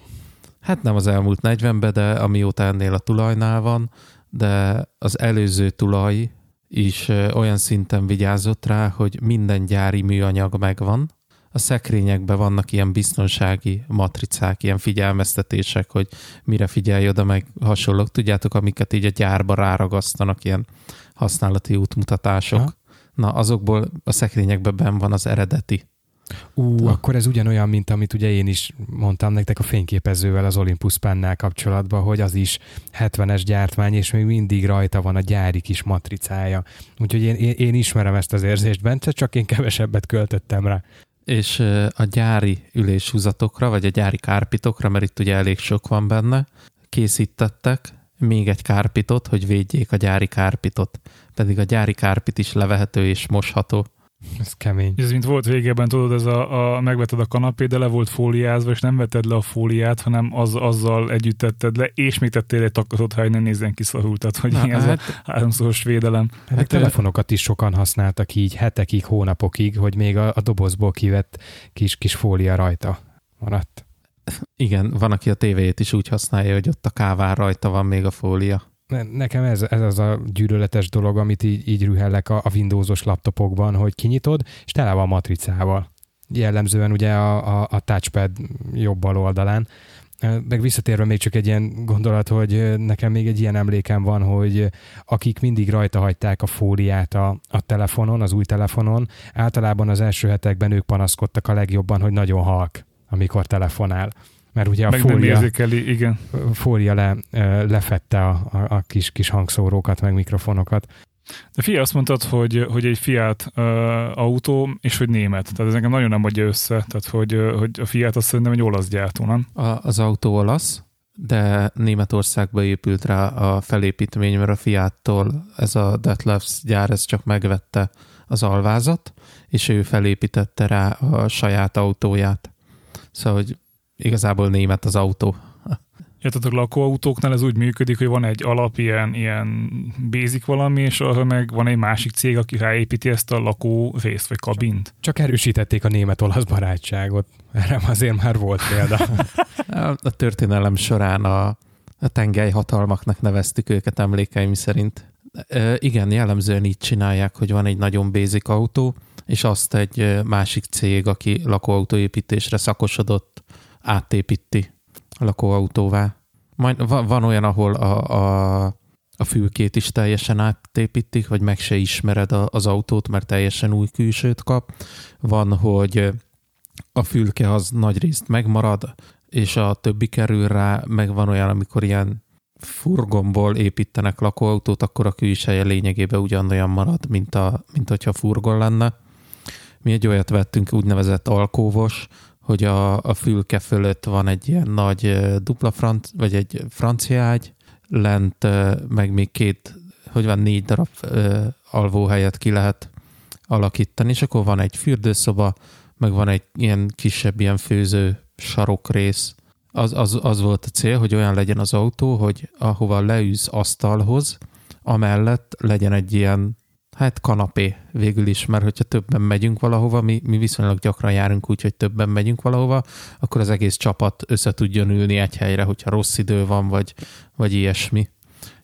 Hát nem az elmúlt 40-ben, de amióta ennél a tulajnál van, de az előző tulaj is olyan szinten vigyázott rá, hogy minden gyári műanyag megvan. A szekrényekben vannak ilyen biztonsági matricák, ilyen figyelmeztetések, hogy mire figyelj oda, meg hasonlók. Tudjátok, amiket így a gyárba ráragasztanak, ilyen használati útmutatások. Ha? Na, azokból a szekrényekben benn van az eredeti. Akkor ez ugyanolyan, mint amit ugye én is mondtam nektek a fényképezővel az Olympus Pennel kapcsolatban, hogy az is 70-es gyártmány, és még mindig rajta van a gyári kis matricája. Úgyhogy én ismerem ezt az érzést bent, csak én kevesebbet költöttem rá. És a gyári üléshúzatokra, vagy a gyári kárpitokra, mert itt ugye elég sok van benne, készítettek még egy kárpitot, hogy védjék a gyári kárpitot. Pedig a gyári kárpit is levehető és mosható. Ez kemény. Ez mint volt régebben, tudod, ez a megveted a kanapét, de le volt fóliázva, és nem veted le a fóliát, hanem azzal együtt tetted le, és még tettél egy takatot, ha nem nézzen ki szarul, tehát hogy na, ez hát, a háromszoros védelem. Hát telefonokat is sokan használtak így hetekig, hónapokig, hogy még a dobozból kivett kis fólia rajta maradt. Igen, van, aki a tévéjét is úgy használja, hogy ott a káván rajta van még a fólia. Nekem ez az a gyűlöletes dolog, amit így rühellek a Windowsos laptopokban, hogy kinyitod, és tele van matricával. Jellemzően ugye a touchpad jobb alul oldalán. Meg visszatérve még csak egy ilyen gondolat, hogy nekem még egy ilyen emlékem van, hogy akik mindig rajta hagyták a fóliát a telefonon, az új telefonon, általában az első hetekben ők panaszkodtak a legjobban, hogy nagyon halk, amikor telefonál. Mert ugye a fólia lefette a kis hangszórókat, meg mikrofonokat. De figyelj, azt mondtad, hogy egy Fiat autó, és hogy német. Tehát ez nekem nagyon nem adja össze, tehát hogy a Fiat azt szerintem egy olasz gyártó, nem? Az autó olasz, de Németországba épült rá a felépítmény, mert a Fiattól ez a Detlefs gyár, ez csak megvette az alvázat, és ő felépítette rá a saját autóját. Szóval, hogy igazából német az autó. Értetek, lakóautóknál ez úgy működik, hogy van egy alap, ilyen basic valami, és arra meg van egy másik cég, aki ráépíti ezt a lakó részt, vagy kabint. Csak erősítették a német-olasz barátságot. Erre azért már volt példa. A történelem során a tengelyhatalmaknak neveztük őket emlékeim szerint. Igen, jellemzően így csinálják, hogy van egy nagyon basic autó, és azt egy másik cég, aki lakóautóépítésre szakosodott, átépíti a lakóautóvá. Majd van olyan, ahol a fülkét is teljesen átépítik, vagy meg se ismered az autót, mert teljesen új külsőt kap. Van, hogy a fülke az nagyrészt megmarad, és a többi kerül rá, meg van olyan, amikor ilyen furgonból építenek lakóautót, akkor a külseje lényegében ugyanolyan marad, mint hogyha furgon lenne. Mi egy olyat vettünk, úgynevezett alkóvos, hogy a fülke fölött van egy ilyen nagy dupla vagy egy francia ágy, lent meg még 4 darab alvóhelyet ki lehet alakítani, és akkor van egy fürdőszoba, meg van egy ilyen kisebb ilyen főző sarokrész. Az volt a cél, hogy olyan legyen az autó, hogy ahova leűz asztalhoz, amellett legyen egy ilyen kanapé végül is, mert hogyha többen megyünk valahova, mi viszonylag gyakran járunk úgy, hogy többen megyünk valahova, akkor az egész csapat össze tudjon ülni egy helyre, hogyha rossz idő van, vagy ilyesmi.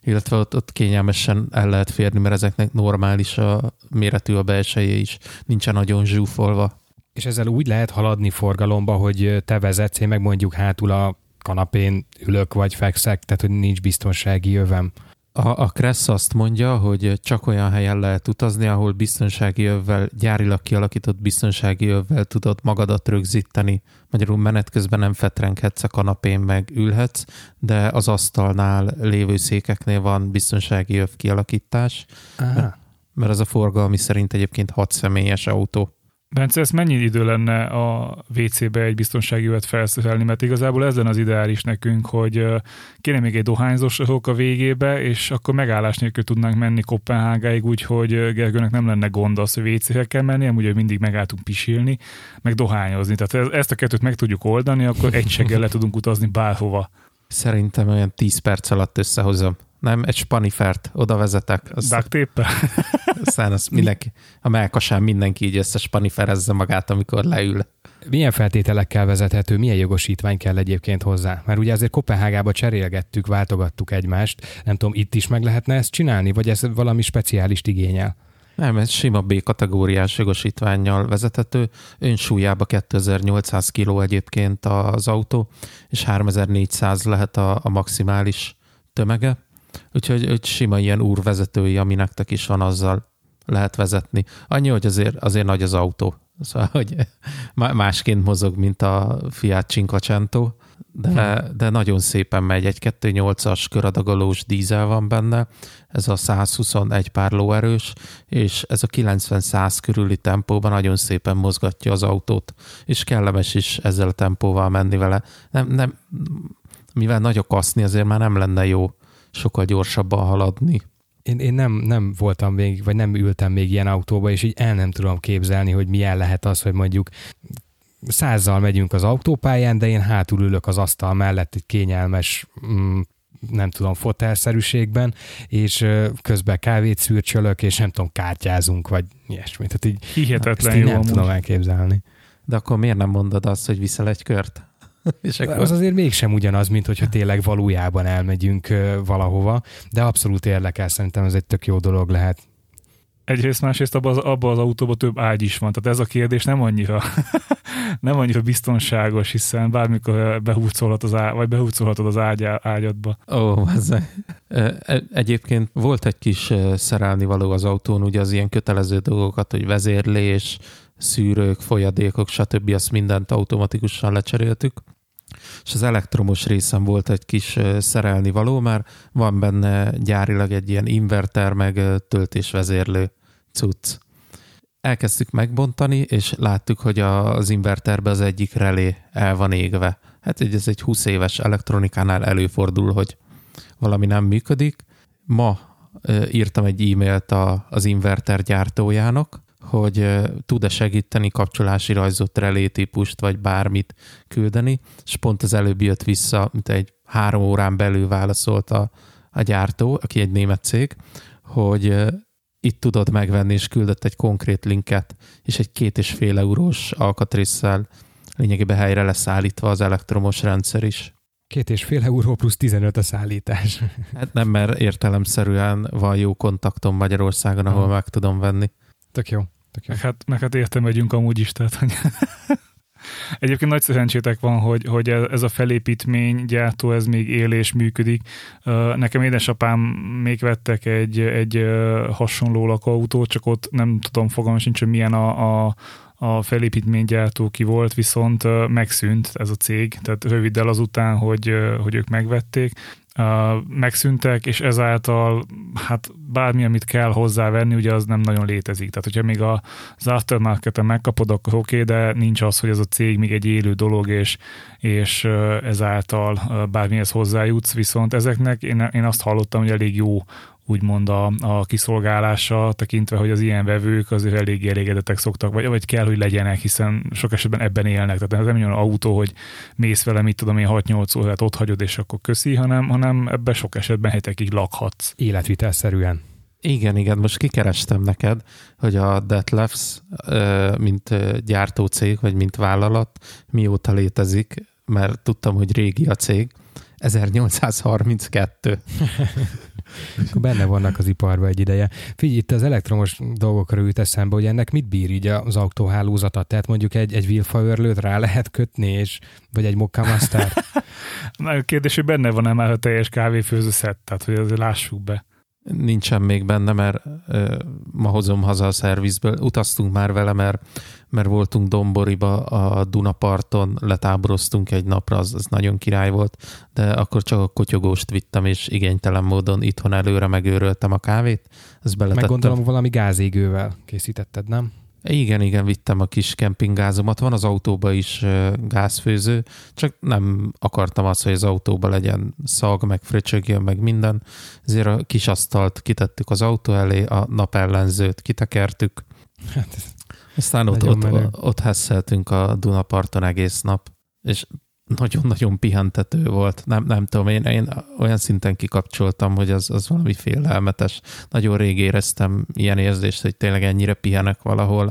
Illetve ott kényelmesen el lehet férni, mert ezeknek normális a méretű a belseje is, nincsen nagyon zsúfolva. És ezzel úgy lehet haladni forgalomba, hogy te vezetsz, én meg mondjuk hátul a kanapén ülök vagy fekszek, tehát hogy nincs biztonsági jövem. A Kressz azt mondja, hogy csak olyan helyen lehet utazni, ahol biztonsági övvel, gyárilag kialakított biztonsági övvel tudod magadat rögzíteni. Magyarul menet közben nem fetrenghetsz a kanapén, meg ülhetsz, de az asztalnál lévő székeknél van biztonsági öv kialakítás, mert az a forgalmi szerint egyébként 6 személyes autó. Bence, ez mennyi idő lenne a WC-be egy biztonsági üvet felszerelni? Mert igazából ez lenne az ideális nekünk, hogy kéne még egy dohányzós a végébe, és akkor megállás nélkül tudnánk menni Koppenhágáig, úgyhogy Gergőnek nem lenne gond az, hogy WC-re kell menni, amúgy mindig megálltunk pisilni, meg dohányozni. Tehát ezt a kettőt meg tudjuk oldani, akkor egy seggel le tudunk utazni bárhova. Szerintem olyan 10 perc alatt összehozom. Nem, egy spanifert oda vezetek. Duct tape-el? Aztán azt mindenki, a melkasán mindenki így összespaniferezze magát, amikor leül. Milyen feltételekkel vezethető, milyen jogosítvány kell egyébként hozzá? Mert ugye azért Koppenhágába cserélgettük, váltogattuk egymást. Nem tudom, itt is meg lehetne ezt csinálni, vagy ez valami speciális igényel? Nem, ez sima B-kategóriás jogosítvánnyal vezethető. Önsúlyába 2800 kg egyébként az autó, és 3400 lehet a maximális tömege. Úgyhogy sima ilyen úrvezetői, ami nektek is van, azzal lehet vezetni. Annyi, hogy azért nagy az autó. Szóval, hogy másként mozog, mint a Fiat Cinquecento, de nagyon szépen megy. Egy 2.8-as köradagolós dízel van benne, ez a 121 pár lóerős, és ez a 90-100 körüli tempóban nagyon szépen mozgatja az autót, és kellemes is ezzel a tempóval menni vele. Nem, mivel nagy a kaszni, azért már nem lenne jó sokkal gyorsabban haladni. Én nem voltam még, vagy nem ültem még ilyen autóba, és így el nem tudom képzelni, hogy milyen lehet az, hogy mondjuk 100-zal megyünk az autópályán, de én hátul ülök az asztal mellett egy kényelmes, nem tudom, fotelszerűségben, és közben kávét szürcsölök, és nem tudom, kártyázunk, vagy ilyesmi. Tehát így hihetetlen jó, nem tudom elképzelni. De akkor miért nem mondod azt, hogy viszel egy kört? Akkor... Az azért mégsem ugyanaz, mint hogyha tényleg valójában elmegyünk valahova, de abszolút érdekel, szerintem ez egy tök jó dolog lehet. Egyrészt, másrészt abban az autóban több ágy is van, tehát ez a kérdés nem annyira biztonságos, hiszen bármikor behúzolhatod az ágyadba. Egyébként volt egy kis szerelnivaló az autón, ugye az ilyen kötelező dolgokat, hogy vezérlés, szűrők, folyadékok, stb. Azt mindent automatikusan lecseréltük. És az elektromos részen volt egy kis szerelni való, már van benne gyárilag egy ilyen inverter, meg töltésvezérlő cucc. Elkezdtük megbontani, és láttuk, hogy az inverterbe az egyik relé el van égve. Hát ez egy 20 éves elektronikánál előfordul, hogy valami nem működik. Ma írtam egy e-mailt az inverter gyártójának, hogy tud-e segíteni kapcsolási rajzot, relé típust, vagy bármit küldeni, és pont az előbb jött vissza, mint egy 3 órán belül válaszolt a gyártó, aki egy német cég, hogy itt tudod megvenni, és küldött egy konkrét linket, és egy 2,5 eurós alkatrészsel lényegében helyre lesz állítva az elektromos rendszer is. 2,5 euró plusz 15 a szállítás. Hát nem, mert értelemszerűen van jó kontaktom Magyarországon, ahol meg tudom venni. Tök jó. Meg hát értem megyünk amúgy is, tehát egyébként nagy szerencsétek van, hogy ez a felépítménygyártó, ez még él és működik. Nekem édesapám még vettek egy hasonló lakóautót, csak ott nem tudom, fogalmam sincs, hogy milyen a felépítménygyártó ki volt, viszont megszűnt ez a cég, tehát röviddel azután, hogy ők megvették. Megszűntek, és ezáltal hát bármi, amit kell hozzávenni, ugye az nem nagyon létezik. Tehát, hogyha még az aftermarketen megkapod, akkor oké, de nincs az, hogy ez a cég még egy élő dolog, és ezáltal bármihez hozzájutsz, viszont ezeknek én azt hallottam, hogy elég jó úgymond a kiszolgálása, tekintve, hogy az ilyen vevők azért elég elégedettek szoktak, vagy kell, hogy legyenek, hiszen sok esetben ebben élnek. Tehát ez nem olyan autó, hogy mész vele, mit tudom én, 6-8 órát ott hagyod, és akkor köszi, hanem ebben sok esetben hetekig lakhatsz. Életvitelszerűen. Igen, most kikerestem neked, hogy a Detlefs, mint gyártócég, vagy mint vállalat, mióta létezik, mert tudtam, hogy régi a cég, 1832. Akkor benne vannak az iparban egy ideje. Figyelj, itt az elektromos dolgokra ült eszembe, hogy ennek mit bír így az autóhálózata? Tehát mondjuk egy vilfaörlőt rá lehet kötni, vagy egy mokka master? Na, kérdés, hogy benne van-e már a teljes kávéfőzőszett? Tehát, hogy azért lássuk be. Nincsen még benne, mert ma hozom haza a szervizből. Utaztunk már vele, mert voltunk Domboriba, a Dunaparton, letáboroztunk egy napra, az nagyon király volt, de akkor csak a kotyogóst vittem, és igénytelen módon itthon előre megőröltem a kávét. Meg gondolom, valami gázégővel készítetted, nem? Igen, vittem a kis kempinggázomat, van az autóba is gázfőző, csak nem akartam azt, hogy az autóba legyen szag, meg fröcsögjön, meg minden, ezért a kis asztalt kitettük az autó elé, a napellenzőt kitekertük, hát aztán ott hesszeltünk a Dunaparton egész nap, és nagyon-nagyon pihentető volt. Nem tudom, én olyan szinten kikapcsoltam, hogy az valami félelmetes. Nagyon rég éreztem ilyen érzést, hogy tényleg ennyire pihenek valahol.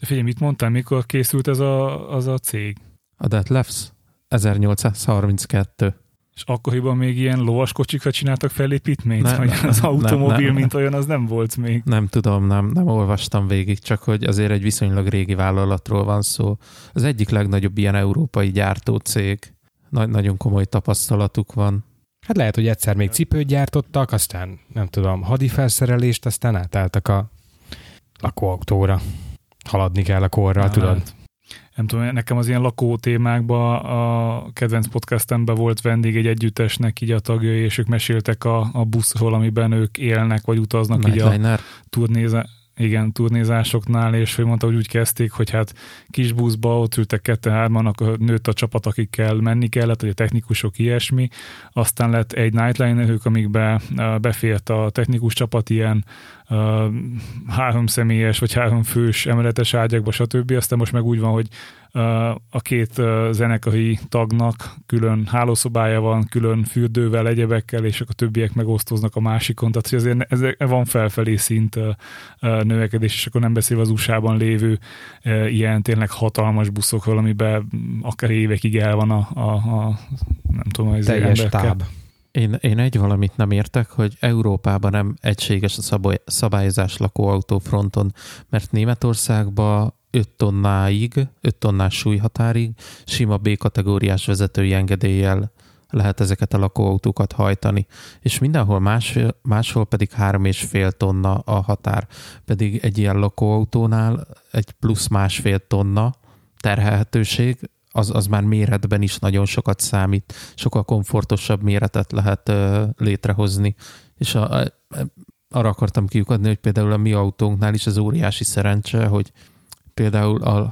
De figyelj, mit mondtál, mikor készült ez az a cég? A Detlefs 1832. És akkoriban még ilyen lovaskocsikra csináltak felépítményt? Az automobil, mint olyan, az nem volt még. Nem tudom, nem olvastam végig, csak hogy azért egy viszonylag régi vállalatról van szó. Az egyik legnagyobb ilyen európai gyártócég. Nagyon komoly tapasztalatuk van. Hát lehet, hogy egyszer még cipőt gyártottak, aztán nem tudom, hadifelszerelést, aztán átálltak a lakóautóra. Haladni kell a korral, tudod? Nem tudom, nekem az ilyen lakó témákban a kedvenc podcastemben volt vendég egy együttesnek így a tagjai, és ők meséltek a buszról, amiben ők élnek, vagy utaznak így a turnézásoknál, és hogy mondta, hogy úgy kezdték, hogy hát kis buszba ott ültek 2-3-an, akkor nőtt a csapat, akikkel menni kellett, vagy a technikusok, ilyesmi. Aztán lett egy nightliner-ők, amikbe befért a technikus csapat ilyen 3 személyes vagy 3 fős emeletes ágyakba, stb. Aztán most meg úgy van, hogy a 2 zenekari tagnak külön hálószobája van, külön fürdővel, egyebekkel, és a többiek megosztoznak a másikon. Tehát azért ez van felfelé szint növekedés, és akkor nem beszélve az USA-ban lévő ilyen tényleg hatalmas buszokról, amiben akár évekig el van a nem tudom, az teljes táb. Én egy valamit nem értek, hogy Európában nem egységes a szabályozás lakóautó fronton, mert Németországban 5 tonnás súlyhatárig sima B-kategóriás vezetői engedéllyel lehet ezeket a lakóautókat hajtani, és mindenhol máshol pedig 3,5 tonna a határ, pedig egy ilyen lakóautónál egy plusz 1,5 tonna terhelhetőség, az már méretben is nagyon sokat számít, sokkal komfortosabb méretet lehet létrehozni, és arra akartam kiukadni, hogy például a mi autónknál is az óriási szerencse, hogy például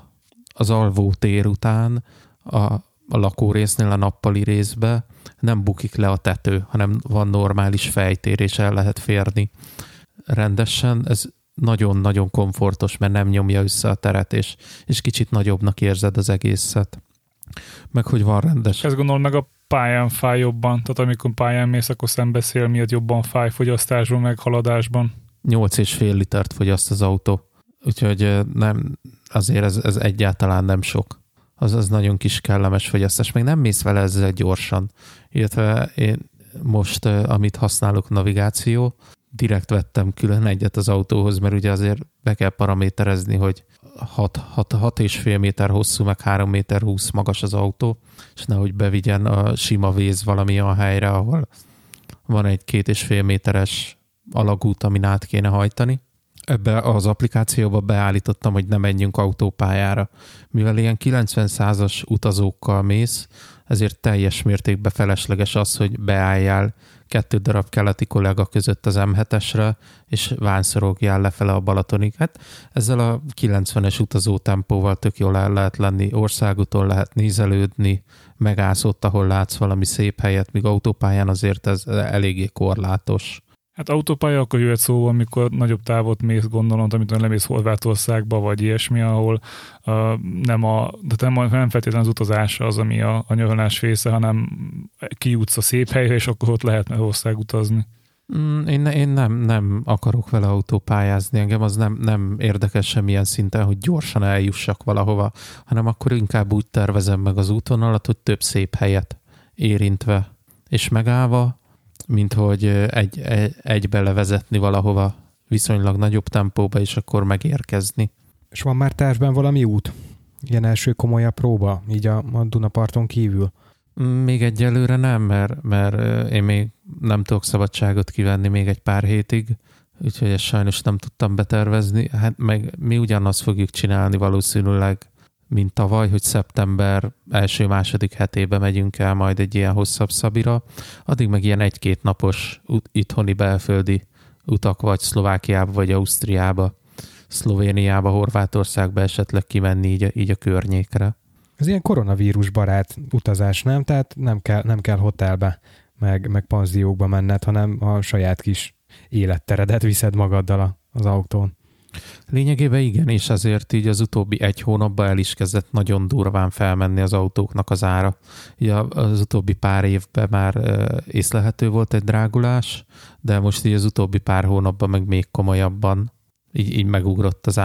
az Alvó tér után a lakórésznél a nappali részbe nem bukik le a tető, hanem van normális fejtér, és el lehet férni rendesen. Ez nagyon-nagyon komfortos, mert nem nyomja össze a teret, és kicsit nagyobbnak érzed az egészet. Meg hogy van rendes. Ezt gondolom, meg a pályán fáj jobban, tehát amikor pályán mész, akkor szembeszél, miatt jobban fáj fogyasztásban, meg haladásban. 8,5 litert fogyaszt az autó. Úgyhogy nem, azért ez egyáltalán nem sok. Az nagyon kis kellemes fogyasztás. Meg nem mész vele ezzel gyorsan. Illetve én most, amit használok, navigáció, direkt vettem külön egyet az autóhoz, mert ugye azért be kell paraméterezni, hogy 6,5 méter hosszú, meg 3,20 méter magas az autó, és nehogy bevigyen a sima víz valamilyen helyre, ahol van egy 2,5 méteres alagút, amin át kéne hajtani. Ebbe az applikációba beállítottam, hogy ne menjünk autópályára. Mivel ilyen 90-100-as utazókkal mész, ezért teljes mértékben felesleges az, hogy beálljál 2 darab keleti kollega között az M7-esre, és vánszorogjál lefele a Balatonig. Hát ezzel a 90-es utazó tempóval tök jól el lehet lenni, országúton lehet nézelődni, megállsz ott, ahol látsz valami szép helyet, míg autópályán azért ez eléggé korlátos. Hát autópálya akkor jöhet szóval, amikor nagyobb távot mész, gondolom, amit lemész Horvátországba, vagy ilyesmi, ahol nem feltétlenül az utazás az, ami a nyaralás része, hanem kijutsz a szép helyre, és akkor ott lehet ország utazni. Én nem akarok vele autópályázni, engem az nem érdekes semmilyen szinten, hogy gyorsan eljussak valahova, hanem akkor inkább úgy tervezem meg az útvonalat, hogy több szép helyet érintve és megállva, mint hogy egybe levezetni valahova viszonylag nagyobb tempóba, és akkor megérkezni. És van már tervben valami út? Ilyen első komolyabb próba, így a Dunaparton kívül? Még egyelőre nem, mert én még nem tudok szabadságot kivenni még egy pár hétig, úgyhogy ezt sajnos nem tudtam betervezni. Hát meg mi ugyanazt fogjuk csinálni valószínűleg, mint tavaly, hogy szeptember 1.-2. hetébe megyünk el majd egy ilyen hosszabb szabira, addig meg ilyen 1-2 napos itthoni belföldi utak, vagy Szlovákiába, vagy Ausztriába. Szlovéniába, Horvátországba esetleg kimenni így a környékre. Ez ilyen koronavírus barát utazás, nem? Tehát nem kell hotelbe, meg panziókba menned, hanem a saját kis életteredet viszed magaddal az autón. Lényegében igen, és azért így az utóbbi egy hónapban el is kezdett nagyon durván felmenni az autóknak az ára. Így az utóbbi pár évben már észlelhető volt egy drágulás, de most így az utóbbi pár hónapban meg még komolyabban így megugrott az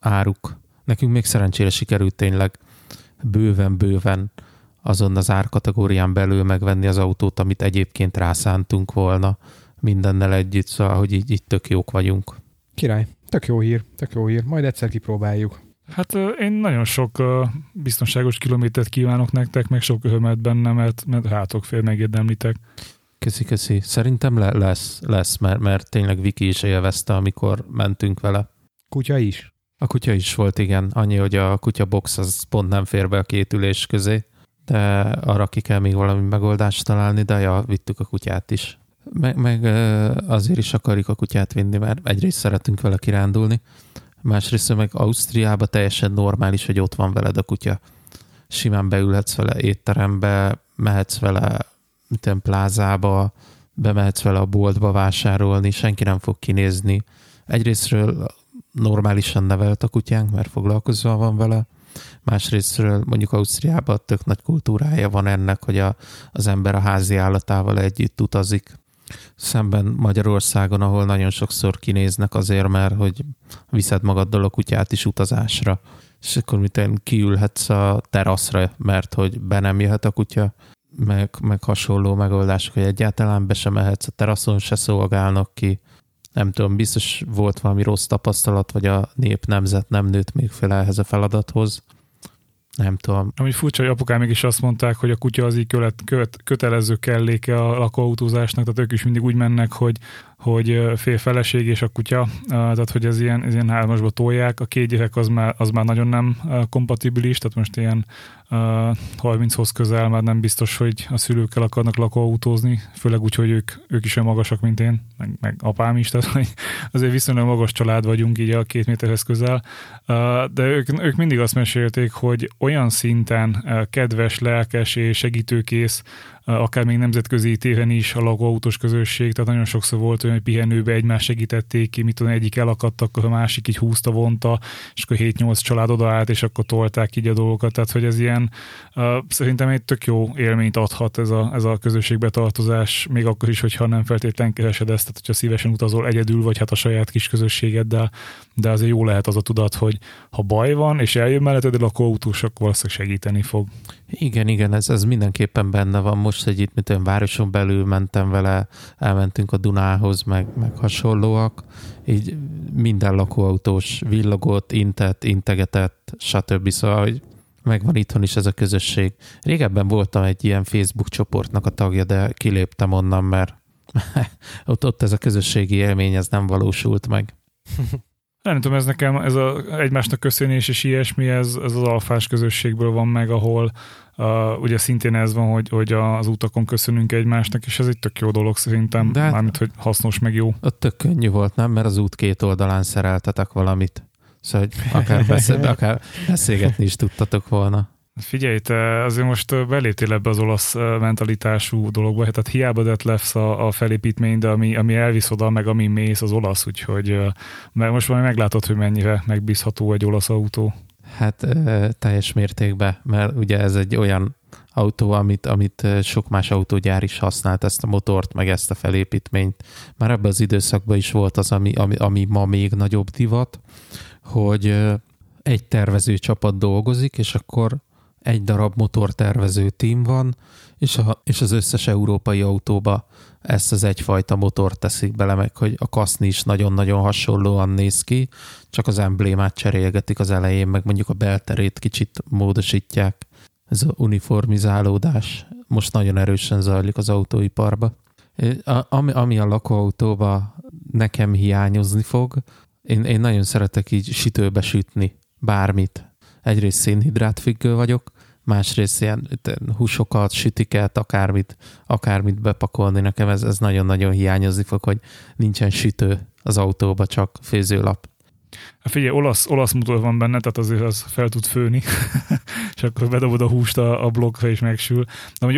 áruk. Nekünk még szerencsére sikerült tényleg bőven azon az árkategórián belül megvenni az autót, amit egyébként rászántunk volna mindennel együtt, szóval, hogy így tök jók vagyunk. Király. Tök jó hír. Majd egyszer kipróbáljuk. Hát én nagyon sok biztonságos kilométert kívánok nektek, meg sok öhömet benne, mert hátokfél megérdemlitek. Köszi. Szerintem lesz, mert tényleg Viki is élvezte, amikor mentünk vele. Kutya is? A kutya is volt, igen. Annyi, hogy a kutya box az pont nem fér be a két ülés közé, de arra ki kell még valami megoldást találni, de ja, vittük a kutyát is. Meg azért is akarjuk a kutyát vinni, mert egyrészt szeretünk vele kirándulni, másrészt meg Ausztriában teljesen normális, hogy ott van veled a kutya. Simán beülhetsz vele étterembe, mehetsz vele plázába, bemehetsz vele a boltba vásárolni, senki nem fog kinézni. Egyrésztről normálisan nevelt a kutyánk, mert foglalkozva van vele, másrésztről mondjuk Ausztriában tök nagy kultúrája van ennek, hogy az ember a házi állatával együtt utazik. Szemben Magyarországon, ahol nagyon sokszor kinéznek azért, mert hogy viszed magaddal a kutyát is utazásra, és akkor miután kiülhetsz a teraszra, mert hogy be nem jöhet a kutya, meg hasonló megoldások, hogy egyáltalán be sem mehetsz, a teraszon se szolgálnak ki. Nem tudom, biztos volt valami rossz tapasztalat, vagy a nemzet nem nőtt még fel ehhez a feladathoz. Nem tudom. Ami furcsa, hogy apukám mégis azt mondták, hogy a kutya az így kötelező kelléke a lakóautózásnak, tehát ők is mindig úgy mennek, hogy fél feleség és a kutya, tehát hogy ez ilyen hármasba tolják. A két gyerek az már nagyon nem kompatibilis, tehát most ilyen 30-hoz közel már nem biztos, hogy a szülőkkel akarnak lakóautózni, főleg úgy, hogy ők is olyan magasak, mint én, meg apám is, tehát hogy azért viszonylag magas család vagyunk így a 2 méterhez közel, de ők mindig azt mesélték, hogy olyan szinten kedves, lelkes és segítőkész, akár még nemzetközi téren is a lakóautós közösség, tehát nagyon sokszor volt olyan, hogy pihenőbe egymást segítették ki, mit tudom, egyik elakadt, akkor a másik így húzta, vonta, és akkor 7-8 család odaállt, és akkor tolták így a dolgokat, tehát hogy ez ilyen, szerintem egy tök jó élményt adhat ez a közösségbetartozás, még akkor is, hogyha nem feltétlen keresed ezt, tehát hogyha szívesen utazol egyedül, vagy hát a saját kis közösségeddel, de azért jó lehet az a tudat, hogy ha baj van, és eljön melletted a lakóautós, akkor valószínűleg segíteni fog. Igen, ez mindenképpen benne van. Most, hogy itt mint olyan városon belül mentem vele, elmentünk a Dunához, meg hasonlóak, így minden lakóautós villogott, intett, integetett, stb. Szóval, hogy megvan itthon is ez a közösség. Régebben voltam egy ilyen Facebook csoportnak a tagja, de kiléptem onnan, mert ott ez a közösségi élmény, ez nem valósult meg. Nem tudom, ez nekem, ez a egymásnak köszönés és ilyesmi, ez az alfás közösségből van meg, ahol ugye szintén ez van, hogy az utakon köszönünk egymásnak, és ez egy tök jó dolog szerintem, de mármint, hogy hasznos meg jó. Ott tök könnyű volt, nem? Mert az út két oldalán szereltetek valamit. Szóval, hogy akár beszélgetni is tudtatok volna. Figyelj, te azért most beléptél ebbe az olasz mentalitású dologba, tehát hiába detlefsz a felépítmény, de ami elvisz oda, meg ami mész, az olasz, úgyhogy mert most már meglátod, hogy mennyire megbízható egy olasz autó. Hát teljes mértékben, mert ugye ez egy olyan autó, amit sok más autógyár is használt, ezt a motort, meg ezt a felépítményt. Már ebben az időszakban is volt az, ami ma még nagyobb divat, hogy egy tervező csapat dolgozik, és akkor egy darab motortervező tím van, és az összes európai autóba ezt az egyfajta motort teszik bele, meg hogy a kaszni is nagyon-nagyon hasonlóan néz ki, csak az emblémát cserélgetik az elején, meg mondjuk a belterét kicsit módosítják. Ez a uniformizálódás most nagyon erősen zajlik az autóiparba. Ami a lakóautóba nekem hiányozni fog, én nagyon szeretek így sütőbe sütni bármit. Egyrészt szénhidrátfüggő vagyok, másrészt ilyen húsokat, sütiket, akármit bepakolni. Nekem ez nagyon-nagyon hiányozni fog, hogy nincsen sütő az autóba, csak főzőlap. Figyelj, olasz motor van benne, tehát azért az fel tud főni, és akkor bedobod a húst a blokkra, és megsül. De hogy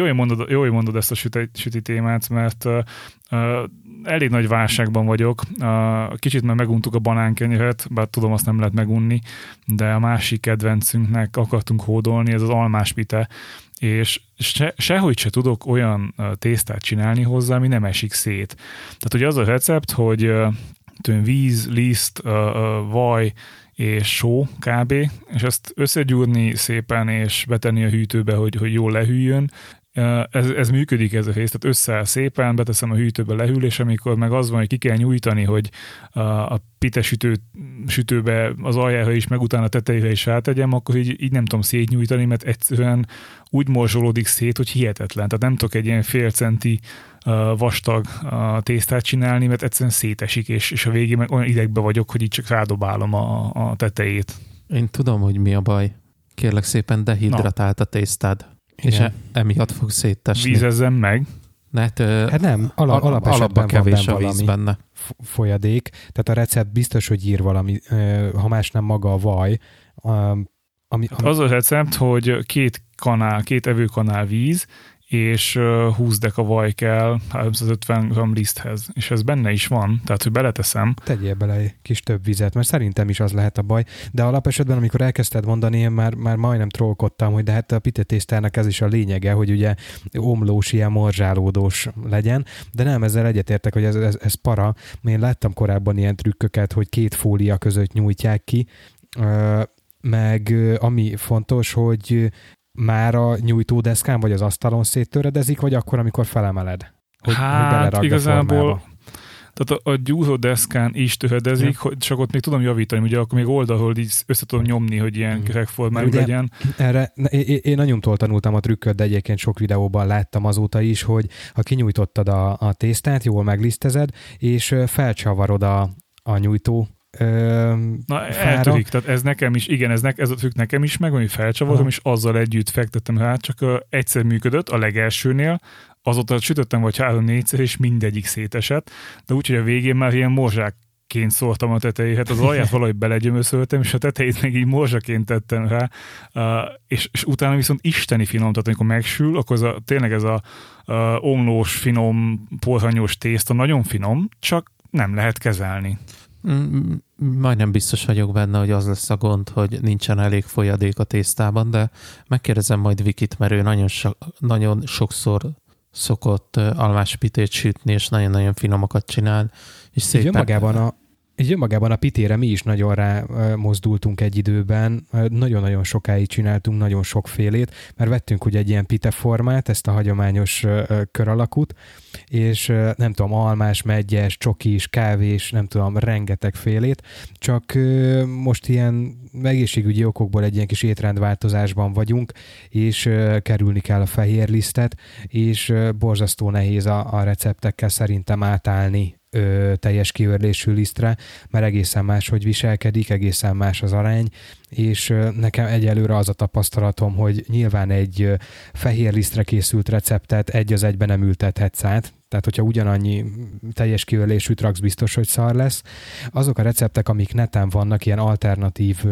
jól mondod ezt a süti témát, mert elég nagy válságban vagyok. Kicsit már meguntuk a banánkenyeret, bár tudom, azt nem lehet megunni, de a másik kedvencünknek akartunk hódolni, ez az almáspite, és sehogy se tudok olyan tésztát csinálni hozzá, ami nem esik szét. Tehát ugye az a recept, hogy víz, liszt, vaj és só kb. És ezt összegyúrni szépen, és betenni a hűtőbe, hogy jól lehűljön. Ez működik ez a rész, tehát összeáll szépen, beteszem a hűtőbe, lehűl, és amikor meg az van, hogy ki kell nyújtani, hogy a pite sütőbe az aljára is, meg utána a tetejére is rátegyem, akkor így nem tudom szétnyújtani, mert egyszerűen úgy morzsolódik szét, hogy hihetetlen. Tehát nem tudok egy ilyen fél centi vastag tésztát csinálni, mert egyszerűen szétesik, és a végén meg olyan idegbe vagyok, hogy így csak rádobálom a tetejét. Én tudom, hogy mi a baj. Kérlek szépen, dehidratált a tésztád. Igen. És emiatt fog szétesni. Vízezzem meg. Hát nem, alapban kevés a víz benne. Folyadék, tehát a recept biztos, hogy ír valami, ha más nem maga a vaj. Az a recept, hogy 2 evőkanál víz, és 20 deka vaj kell 350 g liszthez. És ez benne is van, tehát hogy beleteszem. Tegyél bele kis több vizet, mert szerintem is az lehet a baj. De alapesetben, amikor elkezdted mondani, én már majdnem trollkodtam, hogy de hát a pitetésztának ez is a lényege, hogy ugye omlós, ilyen morzsálódós legyen. De nem, ezzel egyetértek, hogy ez para. Én láttam korábban ilyen trükköket, hogy 2 fólia között nyújtják ki. Meg ami fontos, hogy már a nyújtódeszkán, vagy az asztalon széttöredezik, vagy akkor, amikor felemeled? Hogy beleragd igazából a formába. Tehát a gyúródeszkán is töredezik, hogy csak ott még tudom javítani, ugye akkor még oldalról így össze tudom nyomni, hogy ilyen kerekformájú legyen. Erre, én a nyomtól tanultam a trükköt, de egyébként sok videóban láttam azóta is, hogy ha kinyújtottad a tésztát, jól meglisztezed, és felcsavarod a nyújtó. Eltörik, tehát ez nekem is, igen, ez a trükk nekem is megvan, hogy felcsavartam, és azzal együtt fektettem rá, csak egyszer működött a legelsőnél, azóta sütöttem vagy 3-4-szer, és mindegyik szétesett, de úgyhogy a végén már ilyen morzsákként szórtam a tetejét, hát az alját valahogy belegyömöszöltem, és a tetejét meg így morzsaként tettem rá, és utána viszont isteni finom, tehát amikor megsül, akkor tényleg ez a omlós, finom, porhanyós tészta nagyon finom, csak nem lehet kezelni. Majdnem biztos vagyok benne, hogy az lesz a gond, hogy nincsen elég folyadék a tésztában, de megkérdezem majd Vikit, mert ő nagyon sokszor szokott almáspitét sütni, és nagyon-nagyon finomakat csinál. És szépen... Így önmagában a pitére mi is nagyon rá mozdultunk egy időben, nagyon-nagyon sokáig csináltunk, nagyon sokfélét, mert vettünk ugye egy ilyen piteformát, ezt a hagyományos kör alakút, és nem tudom, almás, meggyes, csokis, kávés, nem tudom, rengeteg félét, csak most ilyen egészségügyi okokból egy ilyen kis étrendváltozásban vagyunk, és kerülni kell a fehér lisztet, és borzasztó nehéz a receptekkel szerintem átállni teljes kiörlésű lisztre, mert egészen más, hogy viselkedik, egészen más az arány, és nekem egyelőre az a tapasztalatom, hogy nyilván egy fehér lisztre készült receptet egy az egyben nem ültethetsz át, tehát hogyha ugyanannyi teljes kiörlésűt raksz, biztos, hogy szar lesz. Azok a receptek, amik neten vannak, ilyen alternatív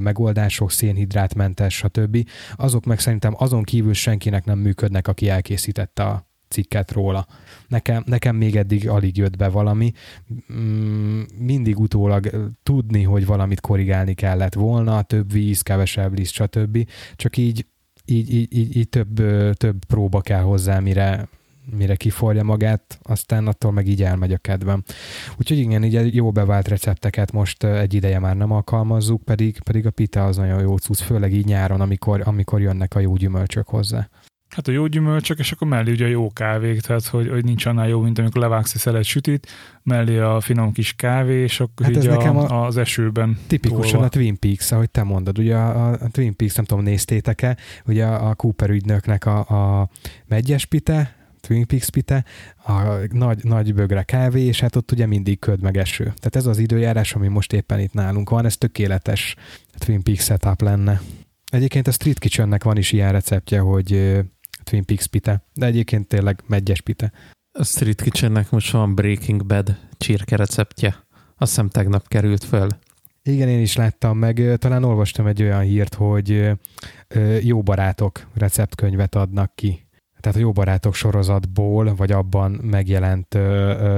megoldások, szénhidrátmentes, stb., azok meg szerintem azon kívül senkinek nem működnek, aki elkészítette a cikket róla. Nekem még eddig alig jött be valami. Mindig utólag tudni, hogy valamit korrigálni kellett volna, több víz, kevesebb liszt, stb. Csak így több próba kell hozzá, mire kiforja magát, aztán attól meg így elmegy a kedvem. Úgyhogy igen, így jó bevált recepteket most egy ideje már nem alkalmazzuk, pedig a pita az nagyon jó cucc, főleg így nyáron, amikor jönnek a jó gyümölcsök hozzá. Hát a jó gyümölcsök, és akkor mellé ugye a jó kávék, tehát hogy nincs annál jó, mint amikor levágsz egy szelet sütit, mellé a finom kis kávé, és akkor hát így az esőben. Tipikusan tolva. A Twin Peaks, ahogy te mondod, ugye a Twin Peaks, nem tudom, néztétek-e, ugye a Cooper ügynöknek a meggyes pite, Twin Peaks pite, a nagy bögre kávé, és hát ott ugye mindig köd meg eső. Tehát ez az időjárás, ami most éppen itt nálunk van, ez tökéletes Twin Peaks setup lenne. Egyébként a Street Kitchennek van is ilyen receptje, hogy Twin Peaks pite, de egyébként tényleg meggyes pite. A Street Kitchennek most van Breaking Bad csirke receptje. Azt hiszem tegnap került föl. Igen, én is láttam, meg talán olvastam egy olyan hírt, hogy jó barátok receptkönyvet adnak ki. Tehát a jó barátok sorozatból, vagy abban megjelent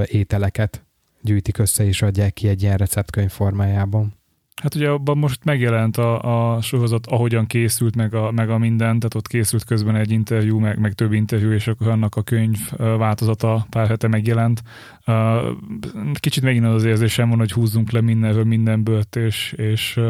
ételeket gyűjtik össze és adják ki egy ilyen receptkönyv formájában. Hát ugye abban most megjelent a sorozat, ahogyan készült, meg a minden, tehát ott készült közben egy interjú, meg több interjú, és akkor annak a könyv változata pár hete megjelent. Kicsit megint az érzésem van, hogy húzzunk le mindenről, minden bört, és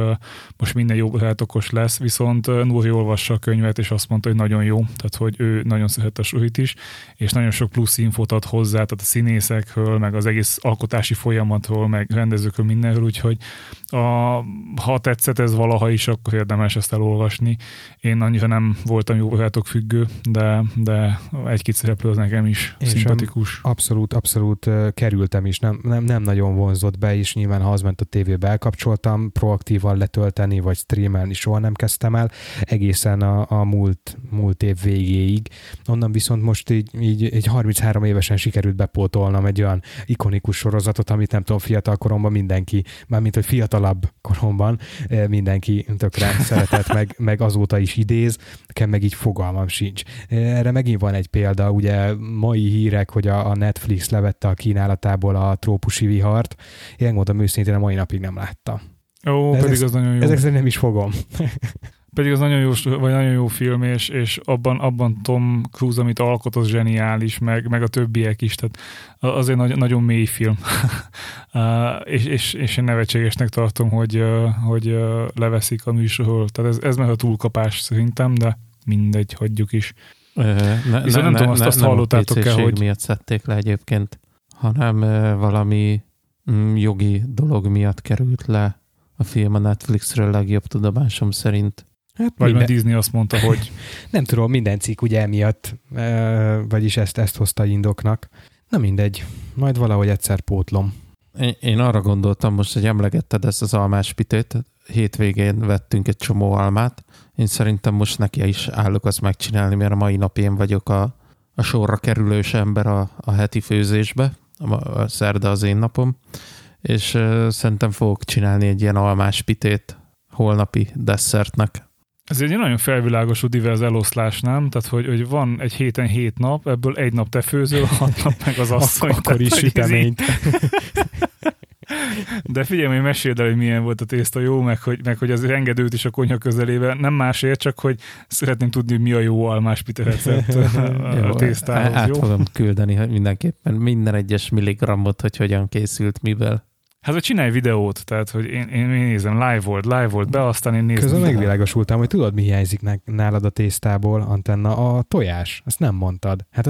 most minden jó barátokos lesz, viszont Nóri olvassa a könyvet, és azt mondta, hogy nagyon jó, tehát hogy ő nagyon szeret a Sorit is, és nagyon sok plusz infót ad hozzá, tehát a színészekről, meg az egész alkotási folyamatról, meg rendezőkről, mindenről, úgyhogy ha tetszett ez valaha is, akkor érdemes ezt elolvasni. Én annyira nem voltam jó barátok függő, de egy-két szereplő az nekem is szimpatikus. Abszolút kerültem is, nem nagyon vonzott be, és nyilván ha az ment a tévébe, elkapcsoltam, proaktívan letölteni, vagy streamelni soha nem kezdtem el, egészen a múlt év végéig. Onnan viszont most így 33 évesen sikerült bepótolnom egy olyan ikonikus sorozatot, amit nem tudom, fiatal koromban mindenki, mármint hogy fiatalabb koromban mindenki tökre szeretett, meg azóta is idéz, nekem meg így fogalmam sincs. Erre megint van egy példa, ugye mai hírek, hogy a Netflix levette a kínálatából a Trópusi vihart. Én mondom őszintén, a mai napig nem láttam. Ó, pedig az nagyon jó. Ezek szerint nem is fogom. Pedig az nagyon jó film, és abban Tom Cruise, amit alkot, az zseniális, meg a többiek is, tehát az egy nagyon mély film. és én nevetségesnek tartom, hogy leveszik a műsorról. Tehát ez már a túlkapás szerintem, de mindegy, hagyjuk is. Nem tudom, azt hallottátok-e, hogy... miatt szedték le egyébként, hanem valami jogi dolog miatt került le a film a Netflixről, legjobb tudomásom szerint. Hát vagy mert Disney azt mondta, hogy... Nem tudom, minden cikk ugye emiatt, vagyis ezt hozta indoknak. Na mindegy, majd valahogy egyszer pótlom. Én arra gondoltam most, hogy emlegetted ezt az almáspitét, hétvégén vettünk egy csomó almát, én szerintem most neki is állok azt megcsinálni, mert a mai nap én vagyok a sorra kerülős ember a heti főzésbe, a szerda az én napom, és szerintem fogok csinálni egy ilyen almáspitét holnapi desszertnek. Ez egy nagyon felvilágosú divers eloszlás, nem? Tehát, hogy van egy héten 7 nap, ebből egy nap te főzöl, 6 nap meg az asszony. Akkor is süteményt. De figyelj, hogy meséld el, hogy milyen volt a tészta jó, meg hogy az engedőt is a konyha közelében, nem másért, csak hogy szeretném tudni, mi a jó almáspite recept a tésztához. Át fogom küldeni mindenképpen minden egyes milligramot, hogy hogyan készült, mivel. Hát, hogy csinálj videót, tehát, hogy én nézem, live volt be, aztán én nézem. Közben megvilágosultam, hogy tudod, mi hiányzik nálad a tésztából, Antenna, a tojás. Ezt nem mondtad. Hát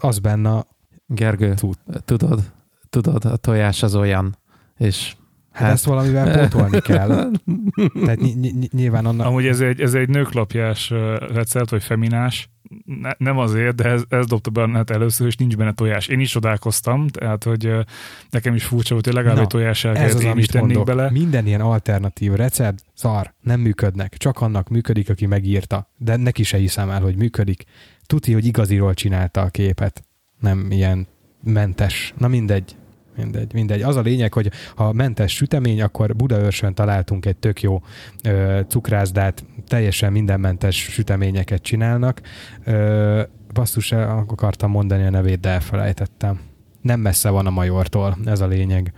az benne... Gergő, tudod, a tojás az olyan, és... Hát ezt valamivel pótolni kell. Tehát nyilván annak... Amúgy ez egy nőklapjás recept, vagy feminás. Nem azért, de ez dobta be hát először, és nincs benne tojás. Én is csodálkoztam, tehát, hogy nekem is furcsa volt, hogy legalább egy tojás elkezdett, én is tennék bele. Minden ilyen alternatív recept szar, nem működnek. Csak annak működik, aki megírta. De neki se hiszem el, hogy működik. Tuti, hogy igaziról csinálta a képet. Nem ilyen mentes. Na mindegy. Az a lényeg, hogy ha mentes sütemény, akkor Budaörsön találtunk egy tök jó cukrászdát, teljesen mindenmentes süteményeket csinálnak. Basszus, akartam mondani a nevét, de elfelejtettem. Nem messze van a Majortól, ez a lényeg.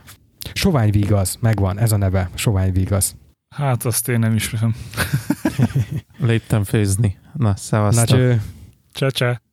Sovány Vígaz, megvan, ez a neve, Sovány Vígaz. Hát azt én nem ismerem. Léptem főzni. Na, szevasztok. Cse-cse.